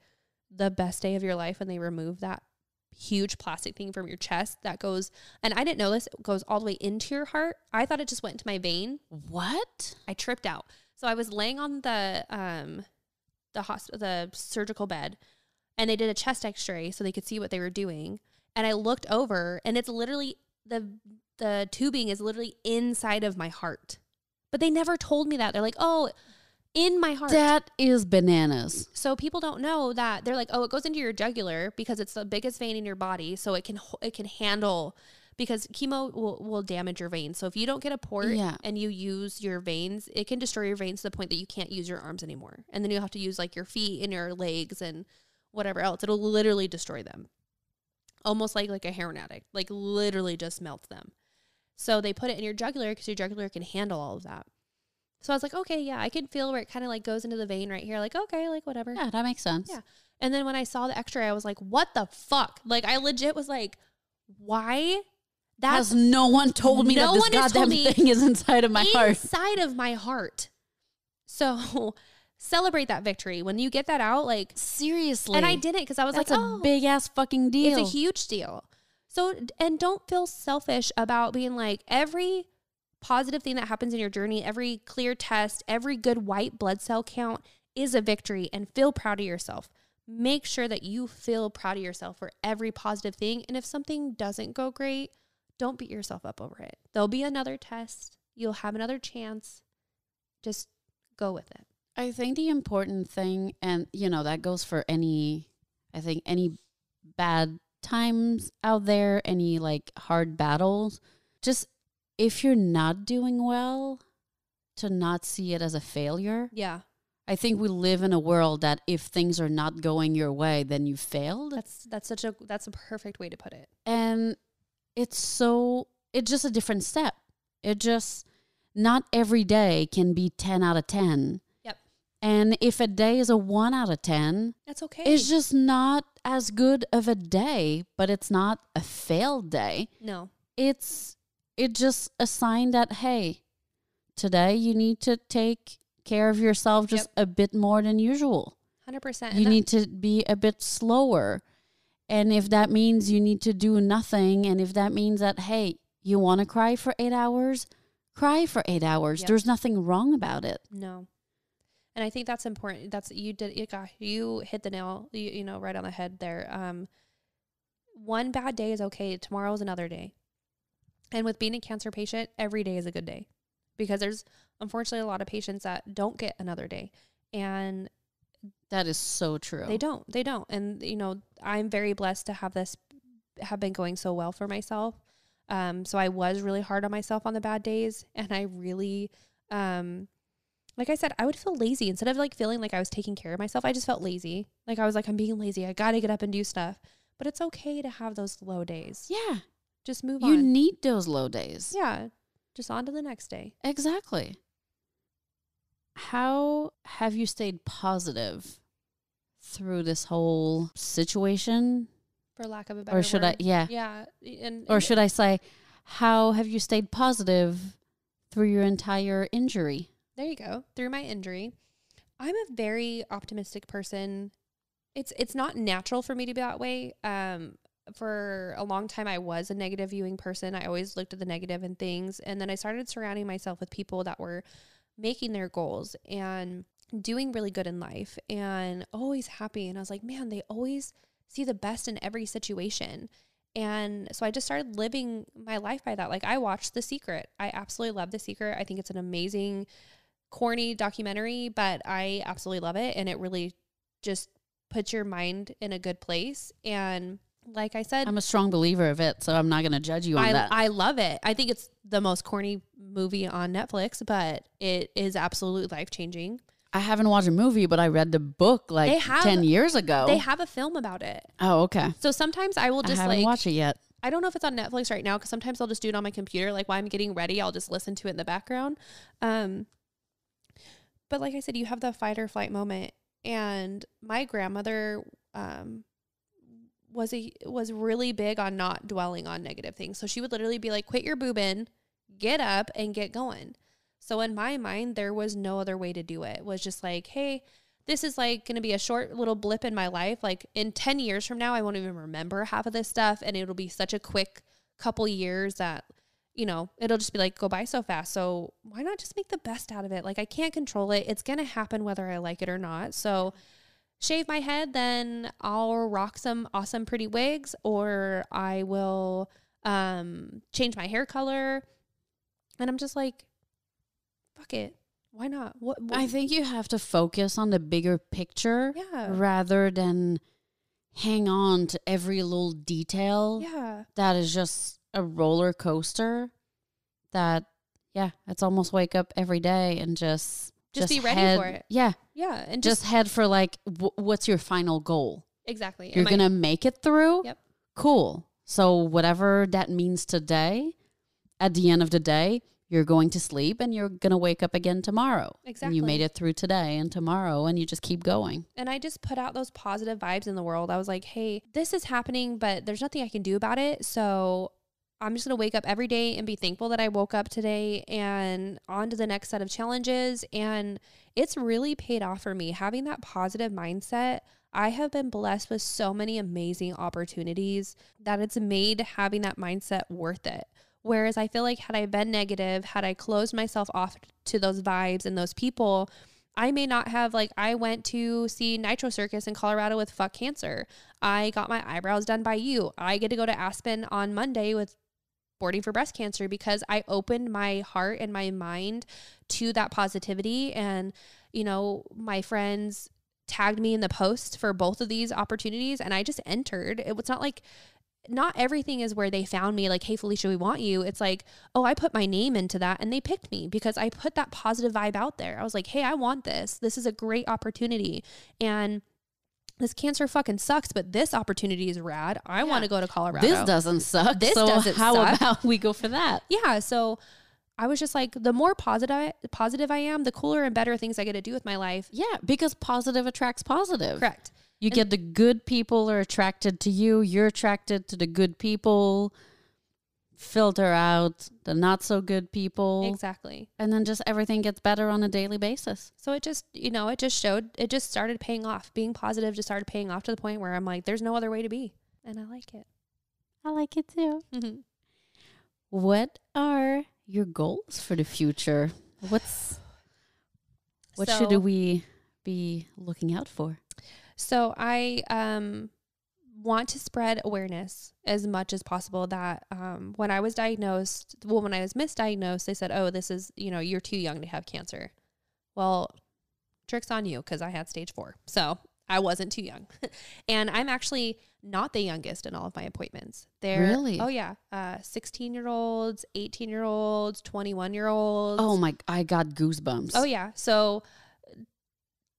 the best day of your life when they remove that huge plastic thing from your chest that goes, and I didn't know this, it goes all the way into your heart. I thought it just went into my vein. What? I tripped out. So I was laying on the, um, the hospital, the surgical bed, and they did a chest x-ray so they could see what they were doing. And I looked over, and it's literally, the the tubing is literally inside of my heart. But they never told me that. They're like, oh, in my heart. That is bananas. So people don't know that. They're like, oh, it goes into your jugular because it's the biggest vein in your body, so it can it can handle, because chemo will, will damage your veins. So if you don't get a port yeah. and you use your veins, it can destroy your veins to the point that you can't use your arms anymore. And then you have to use like your feet and your legs and whatever else. It'll literally destroy them. Almost like, like a heroin addict, like literally just melts them. So they put it in your jugular because your jugular can handle all of that. So I was like, okay, yeah, I can feel where it kind of like goes into the vein right here. Like, okay, like whatever. Yeah, that makes sense. Yeah. And then when I saw the x-ray, I was like, what the fuck? Like, I legit was like, why? That's Has no one told me no that this goddamn thing is inside of my inside heart. Inside of my heart. So celebrate that victory when you get that out. Like, seriously. And I didn't, because I was That's like, oh, a big ass fucking deal. It's a huge deal. So, and don't feel selfish about being like, every positive thing that happens in your journey, every clear test, every good white blood cell count is a victory, and feel proud of yourself. Make sure that you feel proud of yourself for every positive thing. And if something doesn't go great, don't beat yourself up over it. There'll be another test. You'll have another chance. Just go with it. I think the important thing, and you know, that goes for any, I think any bad times out there, any like hard battles, just if you're not doing well, to not see it as a failure. Yeah. I think we live in a world that if things are not going your way, then you failed. That's, that's such a, that's a perfect way to put it. And it's so, it's just a different step. It just, not every day can be ten out of ten. And if a day is a one out of ten, that's okay. It's just not as good of a day, but it's not a failed day. No. It's it just a sign that, hey, today you need to take care of yourself just yep. a bit more than usual. one hundred percent. You need to be a bit slower. And if that means you need to do nothing, and if that means that, hey, you want to cry for eight hours, cry for eight hours. Yep. There's nothing wrong about it. No. And I think that's important. That's you did. You, got, you hit the nail, you, you know, right on the head there. Um, one bad day is okay. Tomorrow is another day. And with being a cancer patient, every day is a good day, because there's unfortunately a lot of patients that don't get another day. And that is so true. They don't, they don't. And you know, I'm very blessed to have this, have been going so well for myself. Um, so I was really hard on myself on the bad days, and I really, um, like I said, I would feel lazy. Instead of like feeling like I was taking care of myself, I just felt lazy. Like I was like, I'm being lazy. I got to get up and do stuff. But it's okay to have those low days. Yeah. Just move on. You need those low days. Yeah. Just on to the next day. Exactly. How have you stayed positive through this whole situation? For lack of a better word. Or should I? Yeah. Yeah. And, or should I say, how have you stayed positive through your entire injury? there you go, through my injury. I'm a very optimistic person. It's it's not natural for me to be that way. Um, for a long time, I was a negative viewing person. I always looked at the negative in things. And then I started surrounding myself with people that were making their goals and doing really good in life and always happy. And I was like, man, they always see the best in every situation. And so I just started living my life by that. Like, I watched The Secret. I absolutely love The Secret. I think it's an amazing, corny documentary, but I absolutely love it. And it really just puts your mind in a good place. And like I said, I'm a strong believer of it, so I'm not going to judge you on I, that. I love it. I think it's the most corny movie on Netflix, but it is absolutely life-changing. I haven't watched a movie, but I read the book like have, ten years ago. They have a film about it. Oh, okay. So sometimes I will just like... I haven't like, watched it yet. I don't know if it's on Netflix right now, because sometimes I'll just do it on my computer. Like, while I'm getting ready, I'll just listen to it in the background. Um, but like I said, you have the fight or flight moment. And my grandmother... Um, was a, was really big on not dwelling on negative things. So she would literally be like, quit your boobin', get up and get going. So in my mind, there was no other way to do it. It was just like, hey, this is like going to be a short little blip in my life. Like, in ten years from now, I won't even remember half of this stuff. And it'll be such a quick couple years that, you know, it'll just be like, go by so fast. So why not just make the best out of it? Like, I can't control it. It's going to happen whether I like it or not. So shave my head, then I'll rock some awesome pretty wigs, or I will um, change my hair color. And I'm just like, fuck it. Why not? What, what? I think you have to focus on the bigger picture yeah. rather than hang on to every little detail. Yeah. That is just a roller coaster that, yeah, it's almost wake up every day and just... Just, just be ready head, for it. Yeah. Yeah. And just, just head for like, w- what's your final goal? Exactly. You're going to make it through? Yep. Cool. So whatever that means today, at the end of the day, you're going to sleep and you're going to wake up again tomorrow. Exactly. And you made it through today and tomorrow, and you just keep going. And I just put out those positive vibes in the world. I was like, hey, this is happening, but there's nothing I can do about it. So I'm just going to wake up every day and be thankful that I woke up today, and on to the next set of challenges. And it's really paid off for me having that positive mindset. I have been blessed with so many amazing opportunities that it's made having that mindset worth it. Whereas I feel like had I been negative, had I closed myself off to those vibes and those people, I may not have, like, I went to see Nitro Circus in Colorado with Fuck Cancer. I got my eyebrows done by you. I get to go to Aspen on Monday with Boarding for Breast Cancer, because I opened my heart and my mind to that positivity. And, you know, my friends tagged me in the post for both of these opportunities, and I just entered. It was not like, not everything is where they found me, like, hey, Felicia, we want you. It's like, oh, I put my name into that and they picked me because I put that positive vibe out there. I was like, hey, I want this. This is a great opportunity. And this cancer fucking sucks, but this opportunity is rad. I yeah. want to go to Colorado. This doesn't suck. This so doesn't how suck. About we go for that? Yeah. So I was just like, the more positive, positive I am, the cooler and better things I get to do with my life. Yeah. Because positive attracts positive. Correct. You and get the good people are attracted to you. You're attracted to the good people. Filter out the not so good people. Exactly. And then just everything gets better on a daily basis. So it just, you know, it just showed, it just started paying off. Being positive just started paying off to the point where I'm like, there's no other way to be. And I like it. I like it too. Mm-hmm. What are your goals for the future? What's, what so, should we be looking out for? So I, um, want to spread awareness as much as possible that um, when I was diagnosed, well, when I was misdiagnosed, they said, oh, this is, you know, you're too young to have cancer. Well, tricks on you, because I had stage four. So I wasn't too young. And I'm actually not the youngest in all of my appointments. They're, really? Oh, yeah. Uh, sixteen-year-olds, eighteen-year-olds, twenty-one-year-olds. Oh, my, I got goosebumps. Oh, yeah. So...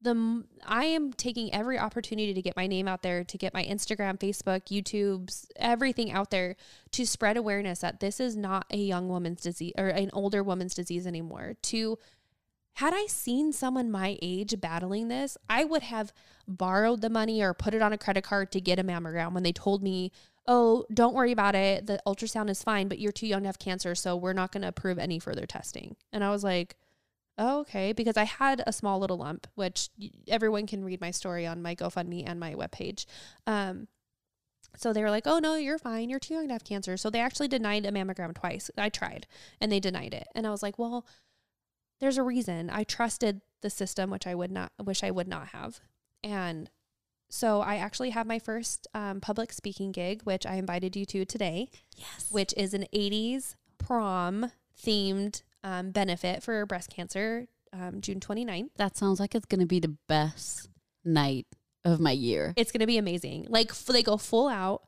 The, I am taking every opportunity to get my name out there, to get my Instagram, Facebook, YouTube's, everything out there to spread awareness that this is not a young woman's disease or an older woman's disease anymore. To, had I seen someone my age battling this, I would have borrowed the money or put it on a credit card to get a mammogram when they told me, oh, don't worry about it. The ultrasound is fine, but you're too young to have cancer, so we're not going to approve any further testing. And I was like, Oh, okay. Because I had a small little lump, which everyone can read my story on my GoFundMe and my webpage. Um, so they were like, oh no, you're fine. You're too young to have cancer. So they actually denied a mammogram twice. I tried and they denied it. And I was like, well, there's a reason. I trusted the system, which I would not wish I would not have. And so I actually have my first um, public speaking gig, which I invited you to today, yes. which is an eighties prom themed um, benefit for breast cancer, um, June twenty-ninth. That sounds like it's going to be the best night of my year. It's going to be amazing. Like f- they go full out.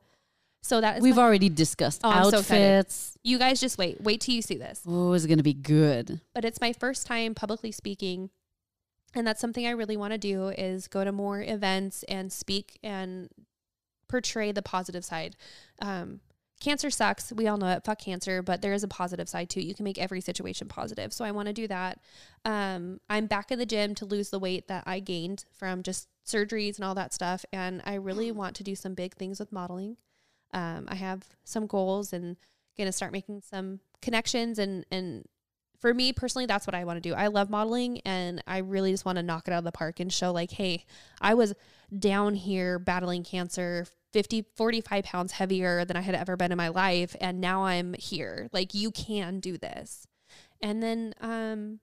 So that is we've my- already discussed oh, outfits. So you guys just wait, wait till you see this. Oh, it's going to be good. But it's my first time publicly speaking. And that's something I really want to do is go to more events and speak and portray the positive side. Um, cancer sucks. We all know it. Fuck cancer. But there is a positive side too. You can make every situation positive. So I want to do that. Um, I'm back in the gym to lose the weight that I gained from just surgeries and all that stuff. And I really want to do some big things with modeling. Um, I have some goals and going to start making some connections and, and, for me personally, that's what I want to do. I love modeling and I really just want to knock it out of the park and show like, hey, I was down here battling cancer, fifty, forty-five pounds heavier than I had ever been in my life. And now I'm here. Like you can do this. And then, um,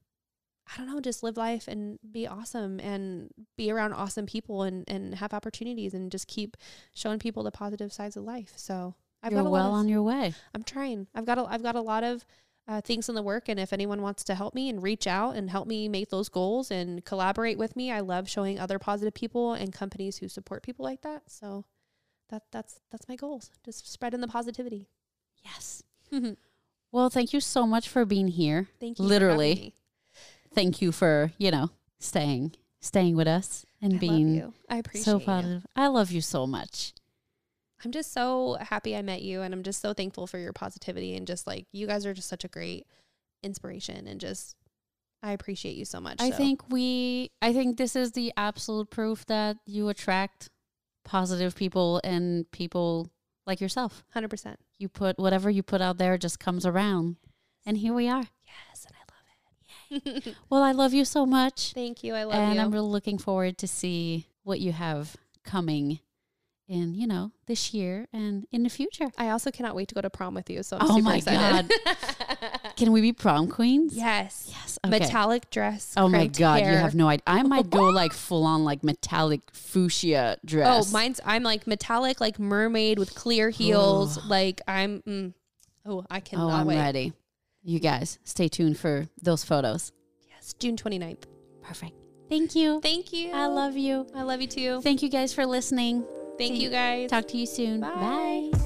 I don't know, just live life and be awesome and be around awesome people and, and have opportunities and just keep showing people the positive sides of life. So I've You're got a well lot of, on your way. I'm trying. I've got a, I've got a lot of, Uh, things in the work, and if anyone wants to help me and reach out and help me make those goals and collaborate with me, I love showing other positive people and companies who support people like that. So that that's that's my goals, just spreading the positivity. Yes. Mm-hmm. Well, thank you so much for being here. Thank you. Literally, thank you for you know staying staying with us and I being love you. I appreciate so positive. You. I love you so much. I'm just so happy I met you and I'm just so thankful for your positivity and just like you guys are just such a great inspiration and just I appreciate you so much. I so. think we I think this is the absolute proof that you attract positive people and people like yourself. one hundred percent. You put whatever you put out there just comes around. And here we are. Yes, and I love it. Yay. Well, I love you so much. Thank you. I love and you. And I'm really looking forward to see what you have coming in, you know, this year and in the future. I also cannot wait to go to prom with you. So I'm oh super my excited. God. Can we be prom queens? Yes. Yes. Okay. Metallic dress. Oh my God. Hair. You have no idea. I might go like full on like metallic fuchsia dress. Oh, mine's, I'm like metallic, like mermaid with clear heels. Ooh. Like I'm, mm, oh, I cannot wait. Oh, I'm wait. ready. You guys stay tuned for those photos. Yes. June twenty-ninth. Perfect. Thank you. Thank you. I love you. I love you too. Thank you guys for listening. Thank See you guys. Talk to you soon. Bye. Bye.